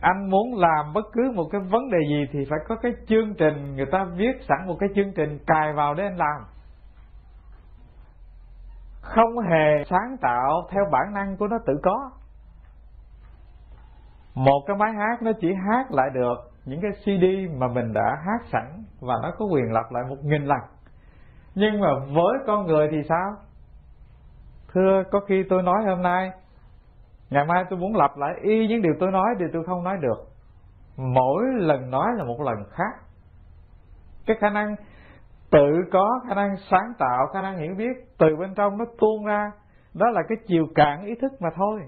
Anh muốn làm bất cứ một cái vấn đề gì thì phải có cái chương trình, người ta viết sẵn một cái chương trình cài vào để anh làm. Không hề sáng tạo theo bản năng của nó tự có. Một cái máy hát nó chỉ hát lại được những cái xê đê mà mình đã hát sẵn, và nó có quyền lặp lại một nghìn lần. Nhưng mà với con người thì sao? Thưa, có khi tôi nói hôm nay, ngày mai tôi muốn lặp lại y những điều tôi nói thì tôi không nói được. Mỗi lần nói là một lần khác. Cái khả năng tự có, khả năng sáng tạo, khả năng hiểu biết từ bên trong nó tuôn ra, đó là cái chiều cạn ý thức mà thôi.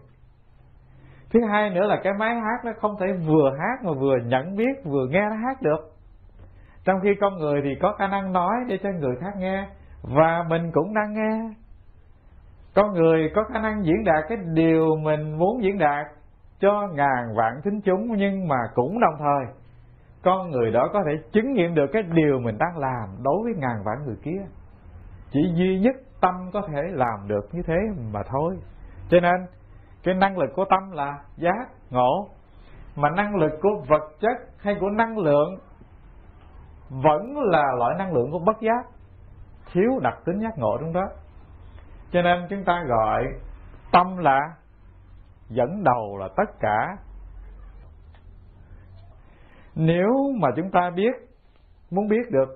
Thứ hai nữa là cái máy hát nó không thể vừa hát mà vừa nhận biết, vừa nghe nó hát được. Trong khi con người thì có khả năng nói để cho người khác nghe, và mình cũng đang nghe. Con người có khả năng diễn đạt cái điều mình muốn diễn đạt cho ngàn vạn thính chúng, nhưng mà cũng đồng thời con người đó có thể chứng nghiệm được cái điều mình đang làm đối với ngàn vạn người kia. Chỉ duy nhất tâm có thể làm được như thế mà thôi. Cho nên cái năng lực của tâm là giác ngộ, mà năng lực của vật chất hay của năng lượng vẫn là loại năng lượng của bất giác, thiếu đặc tính giác ngộ trong đó. Cho nên chúng ta gọi tâm là dẫn đầu là tất cả. Nếu mà chúng ta biết, muốn biết được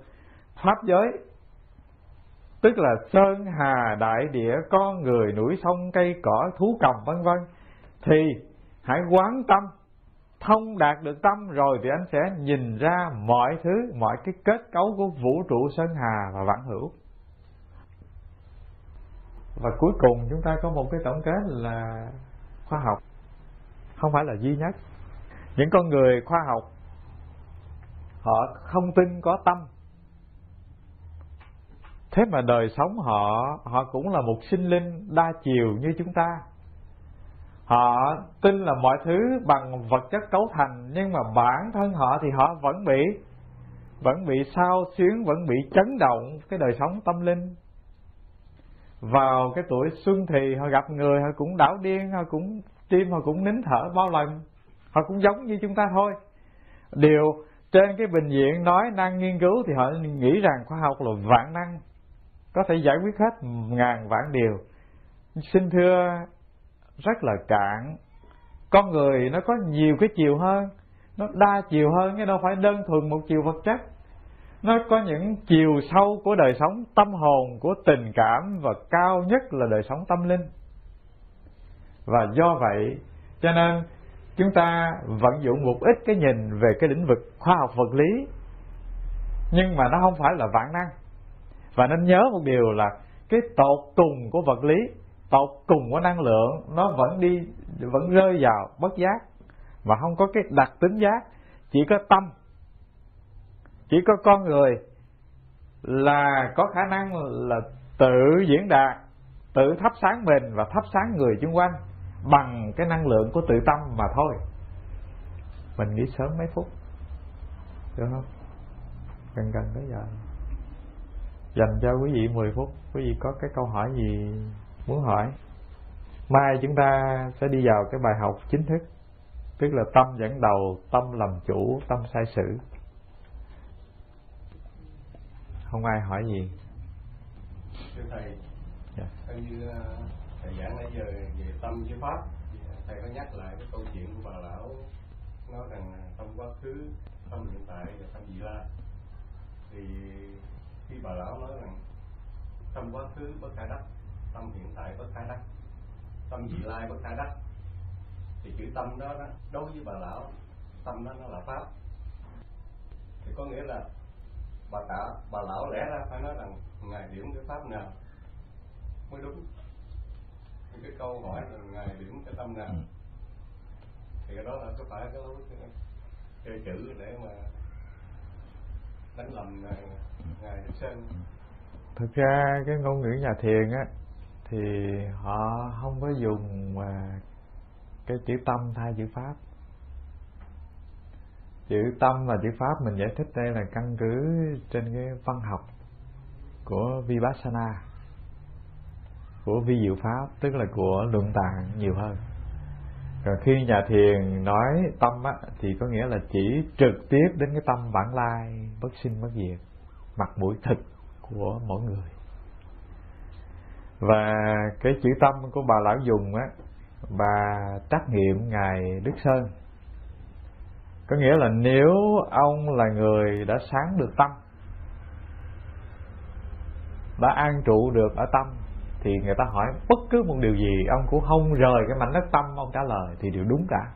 pháp giới, tức là sơn hà đại địa, con người núi sông cây cỏ thú cầm vân vân, thì hãy quán tâm, thông đạt được tâm rồi thì anh sẽ nhìn ra mọi thứ, mọi cái kết cấu của vũ trụ sơn hà và vạn hữu. Và cuối cùng chúng ta có một cái tổng kết là khoa học không phải là duy nhất. Những con người khoa học họ không tin có tâm, thế mà đời sống họ họ cũng là một sinh linh đa chiều như chúng ta. Họ tin là mọi thứ bằng vật chất cấu thành, nhưng mà bản thân họ thì họ vẫn bị vẫn bị xao xuyến, vẫn bị chấn động cái đời sống tâm linh. Vào cái tuổi xuân thì họ gặp người họ cũng đảo điên, họ cũng tim họ cũng nín thở bao lần, họ cũng giống như chúng ta thôi. Điều trên cái bình diện nói năng nghiên cứu thì họ nghĩ rằng khoa học là vạn năng, có thể giải quyết hết ngàn vạn điều. Xin thưa, rất là cạn. Con người nó có nhiều cái chiều hơn, nó đa chiều hơn, chứ đâu phải đơn thuần một chiều vật chất. Nó có những chiều sâu của đời sống tâm hồn, của tình cảm, và cao nhất là đời sống tâm linh. Và do vậy cho nên chúng ta vận dụng một ít cái nhìn về cái lĩnh vực khoa học vật lý, nhưng mà nó không phải là vạn năng. Và nên nhớ một điều là cái tột cùng của vật lý, tột cùng của năng lượng, nó vẫn đi vẫn rơi vào bất giác và không có cái đặc tính giác. Chỉ có tâm, chỉ có con người là có khả năng là tự diễn đạt, tự thắp sáng mình và thắp sáng người xung quanh bằng cái năng lượng của tự tâm mà thôi. Mình nghĩ sớm mấy phút được không? Gần gần tới giờ, dành cho quý vị mười phút. Quý vị có cái câu hỏi gì muốn hỏi? Mai chúng ta sẽ đi vào cái bài học chính thức, tức là tâm dẫn đầu, tâm làm chủ, tâm sai sự. Không ai hỏi gì? Thưa thầy, yeah. Như uh, thầy giảng nãy giờ về tâm với pháp, thầy có nhắc lại cái câu chuyện của bà lão nói rằng tâm quá khứ, tâm hiện tại và tâm vị lai. Thì khi bà lão nói rằng tâm quá khứ bất khả đắc, tâm hiện tại bất khả đắc, tâm vị lai bất khả đắc, thì chữ tâm đó, đó đối với bà lão, tâm đó nó là pháp. Thì có nghĩa là bà tả bà lão lẽ ra phải nói rằng ngài điểm cái pháp nào mới đúng. Thì cái câu hỏi là ngài điểm cái tâm nào, thì cái đó là có phải cái chơi chữ để mà đánh lầm ngài, ngài Đức Sơn. Thực ra cái ngôn ngữ nhà thiền á thì họ không có dùng mà cái chữ tâm thay chữ pháp. Chữ tâm và chữ pháp mình giải thích đây là căn cứ trên cái văn học của Vipassana, của vi diệu pháp, tức là của Luận Tạng nhiều hơn. Còn khi nhà thiền nói tâm á, thì có nghĩa là chỉ trực tiếp đến cái tâm bản lai, bất sinh bất diệt, mặt mũi thực của mỗi người. Và cái chữ tâm của bà lão dùng á, bà trắc nghiệm ngài Đức Sơn, có nghĩa là nếu ông là người đã sáng được tâm, đã an trụ được ở tâm, thì người ta hỏi bất cứ một điều gì ông cũng không rời cái mảnh đất tâm ông trả lời thì đều đúng cả.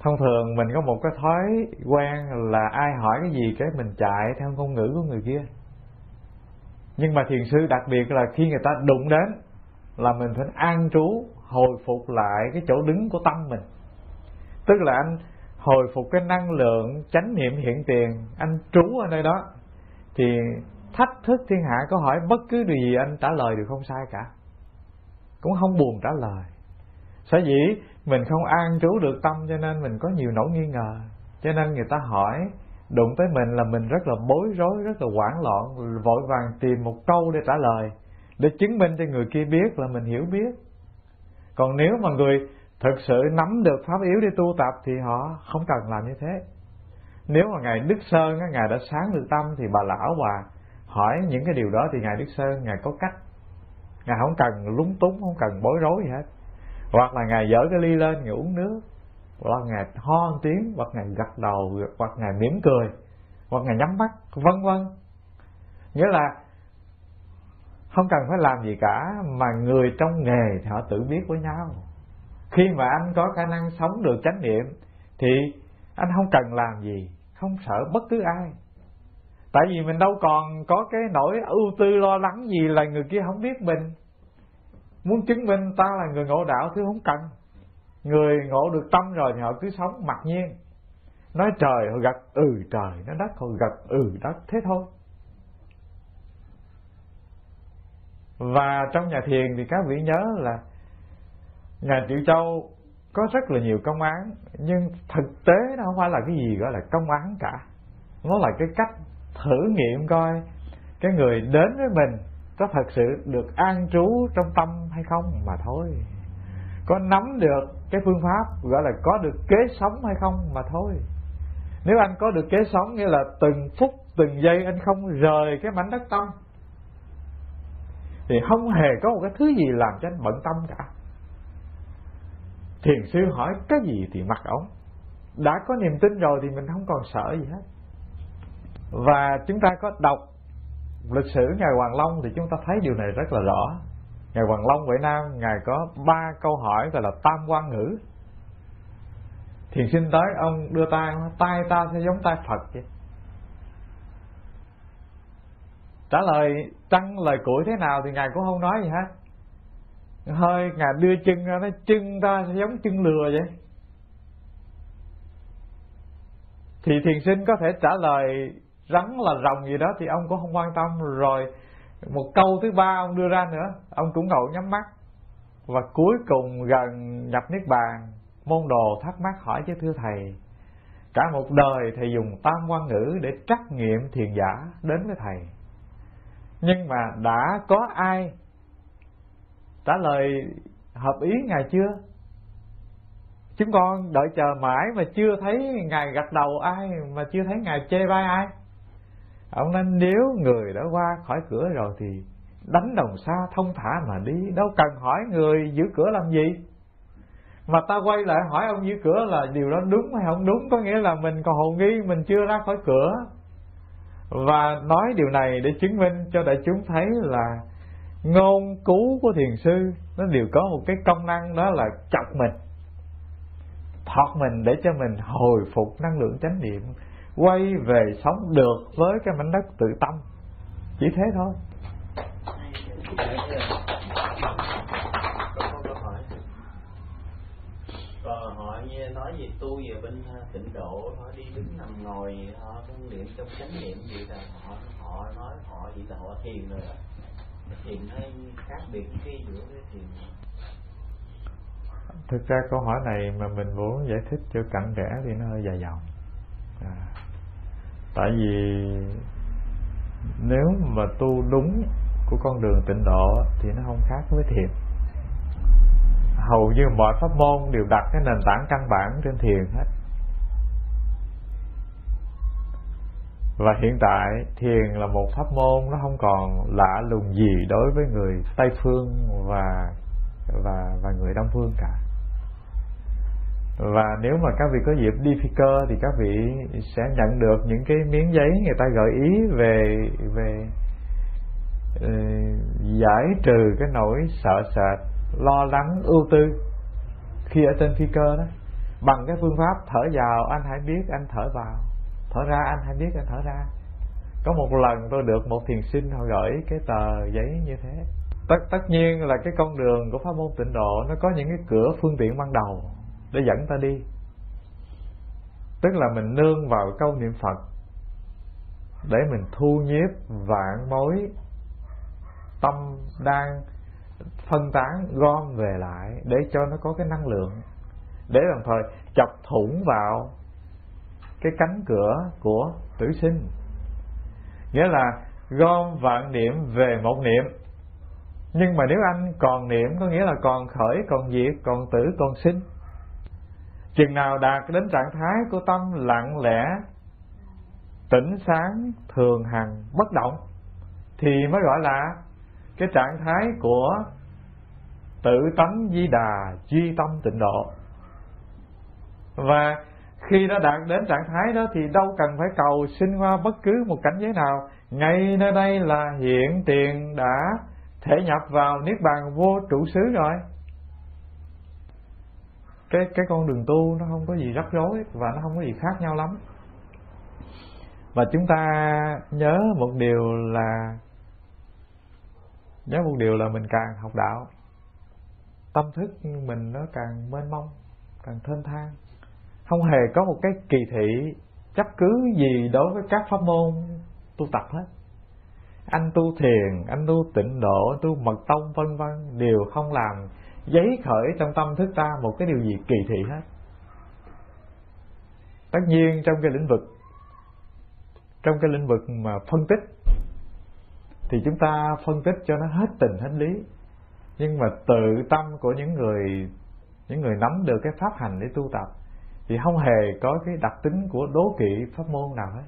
Thông thường mình có một cái thói quen là ai hỏi cái gì cái mình chạy theo ngôn ngữ của người kia. Nhưng mà thiền sư đặc biệt là khi người ta đụng đến là mình phải an trú, hồi phục lại cái chỗ đứng của tâm mình, tức là anh hồi phục cái năng lượng chánh niệm hiện tiền, anh trú ở nơi đó, thì thách thức thiên hạ có hỏi bất cứ điều gì anh trả lời đều không sai cả, cũng không buồn trả lời. Sở dĩ mình không an trú được tâm cho nên mình có nhiều nỗi nghi ngờ, cho nên người ta hỏi đụng tới mình là mình rất là bối rối, rất là hoảng loạn, vội vàng tìm một câu để trả lời, để chứng minh cho người kia biết là mình hiểu biết. Còn nếu mà người thực sự nắm được pháp yếu để tu tập thì họ không cần làm như thế. Nếu mà ngài Đức Sơn á, ngài đã sáng được tâm thì bà lão bà hỏi những cái điều đó thì ngài Đức Sơn ngài có cách, ngài không cần lúng túng, không cần bối rối gì hết. Hoặc là ngài dở cái ly lên, ngài uống nước, hoặc ngài ho một tiếng, hoặc ngài gật đầu, hoặc ngài mỉm cười, hoặc ngài nhắm mắt, vân vân. Nghĩa là không cần phải làm gì cả, mà người trong nghề thì họ tự biết với nhau. Khi mà anh có khả năng sống được chánh niệm thì anh không cần làm gì, không sợ bất cứ ai. Tại vì mình đâu còn có cái nỗi ưu tư lo lắng gì là người kia không biết mình. Muốn chứng minh ta là người ngộ đạo thì không cần. Người ngộ được tâm rồi thì họ cứ sống mặc nhiên. Nói trời họ gật ừ trời, nói đất họ gật ừ đất, thế thôi. Và trong nhà thiền thì các vị nhớ là nhà Triệu Châu có rất là nhiều công án, nhưng thực tế nó không phải là cái gì gọi là công án cả. Nó là cái cách thử nghiệm coi cái người đến với mình có thật sự được an trú trong tâm hay không mà thôi. Có nắm được cái phương pháp gọi là có được kế sống hay không mà thôi. Nếu anh có được kế sống nghĩa là từng phút từng giây anh không rời cái mảnh đất tâm, thì không hề có một cái thứ gì làm cho anh bận tâm cả. Thiền sư hỏi cái gì thì mặc ổng. Đã có niềm tin rồi thì mình không còn sợ gì hết. Và chúng ta có đọc lịch sử ngài Hoàng Long thì chúng ta thấy điều này rất là rõ. Ngài Hoàng Long Việt Nam, ngài có ba câu hỏi gọi là tam quan ngữ. Thiền sinh tới, ông đưa tay, tay ta sẽ giống tay Phật vậy. Trả lời trăng lời củi thế nào thì ngài cũng không nói gì hết. Hơi ngài đưa chân ra, nó chân ta sẽ giống chân lừa vậy. Thì thiền sinh có thể trả lời rắn là rồng gì đó thì ông cũng không quan tâm. Rồi một câu thứ ba ông đưa ra nữa, ông cũng ngồi nhắm mắt. Và cuối cùng gần nhập niết bàn, môn đồ thắc mắc hỏi chứ thưa thầy, cả một đời thầy dùng tam quan ngữ để trắc nghiệm thiền giả đến với thầy, nhưng mà đã có ai trả lời hợp ý ngài chưa? Chúng con đợi chờ mãi mà chưa thấy ngài gật đầu ai, mà chưa thấy ngài chê bai ai. Ông nói nếu người đã qua khỏi cửa rồi thì đánh đồng xa thông thả mà đi, đâu cần hỏi người giữ cửa làm gì. Mà ta quay lại hỏi ông giữ cửa là điều đó đúng hay không đúng, có nghĩa là mình còn hồ nghi, mình chưa ra khỏi cửa. Và nói điều này để chứng minh cho đại chúng thấy là ngôn cú của thiền sư nó đều có một cái công năng, đó là chọc mình, thọt mình để cho mình hồi phục năng lượng chánh niệm, quay về sống được với cái mảnh đất tự tâm. Chỉ thế thôi. Còn họ nói về tu về bên tịnh độ, họ đi đứng nằm ngồi, họ trong niệm trong chánh niệm gì là họ họ nói họ chỉ là họ thiền rồi. Thiền hay khác biệt khi giữa cái thiền. Thực ra câu hỏi này mà mình muốn giải thích cho cặn kẽ thì nó hơi dài dòng. À, tại vì nếu mà tu đúng của con đường tịnh độ thì nó không khác với thiền. Hầu như mọi pháp môn đều đặt cái nền tảng căn bản trên thiền hết. Và hiện tại thiền là một pháp môn nó không còn lạ lùng gì đối với người Tây phương và và và người Đông phương cả. Và nếu mà các vị có dịp đi phi cơ thì các vị sẽ nhận được những cái miếng giấy người ta gợi ý về về uh, giải trừ cái nỗi sợ sệt, lo lắng, ưu tư khi ở trên phi cơ đó, bằng cái phương pháp thở vào anh hãy biết anh thở vào, thở ra anh hãy biết anh thở ra. Có một lần tôi được một thiền sinh họ gửi cái tờ giấy như thế. Tất tất nhiên là cái con đường của pháp môn tịnh độ nó có những cái cửa phương tiện ban đầu để dẫn ta đi, tức là mình nương vào câu niệm Phật để mình thu nhiếp vạn mối tâm đang phân tán gom về lại, để cho nó có cái năng lượng, để đồng thời chọc thủng vào cái cánh cửa của tử sinh. Nghĩa là gom vạn niệm về một niệm. Nhưng mà nếu anh còn niệm có nghĩa là còn khởi, còn diệt, còn tử, còn sinh. Chừng nào đạt đến trạng thái của tâm lặng lẽ tỉnh sáng thường hằng bất động, thì mới gọi là cái trạng thái của tự tánh di đà duy tâm tịnh độ. Và khi đã đạt đến trạng thái đó thì đâu cần phải cầu sinh qua bất cứ một cảnh giới nào, ngay nơi đây là hiện tiền đã thể nhập vào niết bàn vô trụ xứ rồi. Cái cái con đường tu nó không có gì rắc rối và nó không có gì khác nhau lắm. Và chúng ta nhớ một điều là nhớ một điều là mình càng học đạo, tâm thức mình nó càng mênh mông, càng thênh thang, không hề có một cái kỳ thị chấp cứ gì đối với các pháp môn tu tập hết. Anh tu thiền, anh tu tịnh độ, anh tu mật tông vân vân đều không làm giấy khởi trong tâm thức ta một cái điều gì kỳ thị hết. Tất nhiên trong cái lĩnh vực trong cái lĩnh vực mà phân tích thì chúng ta phân tích cho nó hết tình hết lý, nhưng mà tự tâm của những người những người nắm được cái pháp hành để tu tập thì không hề có cái đặc tính của đố kỵ pháp môn nào hết.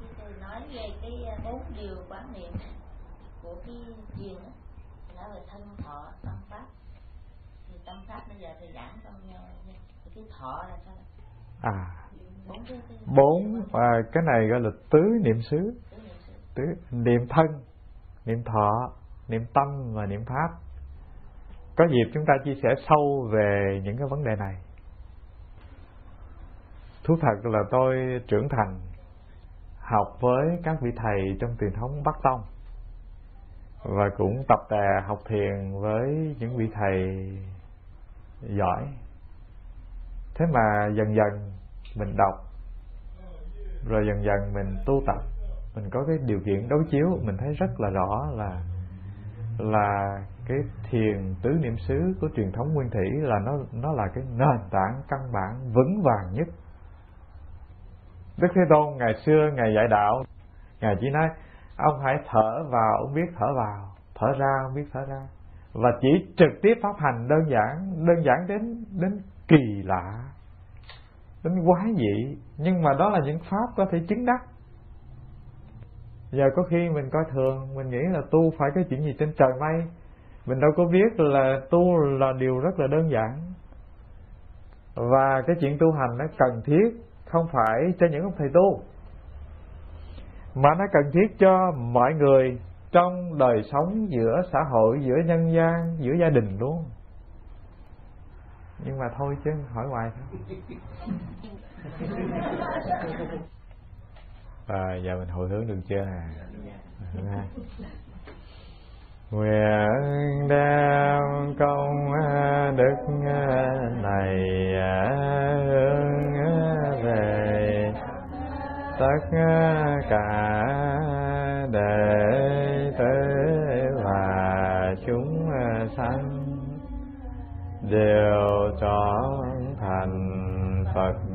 Thì thầy nói về cái bốn điều quán niệm của cái thiền đó, nói về thân thọ tâm pháp. Thì tâm pháp bây giờ thầy giảng cho nghe nha. Cái thọ là sao? À. Bốn cái, cái bốn à, cái này gọi là tứ niệm xứ. Tứ niệm thân, niệm thọ, niệm tâm và niệm pháp. Có dịp chúng ta chia sẻ sâu về những cái vấn đề này. Thú thật là tôi trưởng thành học với các vị thầy trong truyền thống Bắc Tông, và cũng tập tè học thiền với những vị thầy giỏi. Thế mà dần dần mình đọc, rồi dần dần mình tu tập, mình có cái điều kiện đối chiếu, mình thấy rất là rõ là là cái thiền tứ niệm xứ của truyền thống Nguyên Thủy là nó nó là cái nền tảng căn bản vững vàng nhất. Đức Thế Tôn ngày xưa ngày dạy đạo, ngài chỉ nói ông hãy thở vào ông biết thở vào, thở ra ông biết thở ra, và chỉ trực tiếp pháp hành đơn giản đơn giản đến đến kỳ lạ, đến quá dị, nhưng mà đó là những pháp có thể chứng đắc. Giờ có khi mình coi thường, mình nghĩ là tu phải cái chuyện gì trên trời mây, mình đâu có biết là tu là điều rất là đơn giản. Và cái chuyện tu hành nó cần thiết không phải cho những ông thầy tu, mà nó cần thiết cho mọi người trong đời sống, giữa xã hội, giữa nhân gian, giữa gia đình luôn. Nhưng mà thôi chứ hỏi hoài thôi. À, giờ mình hồi hướng được chưa à? À. Nguyện đem công đức này hướng về tất cả đệ tử và chúng sanh đều trọn thành Phật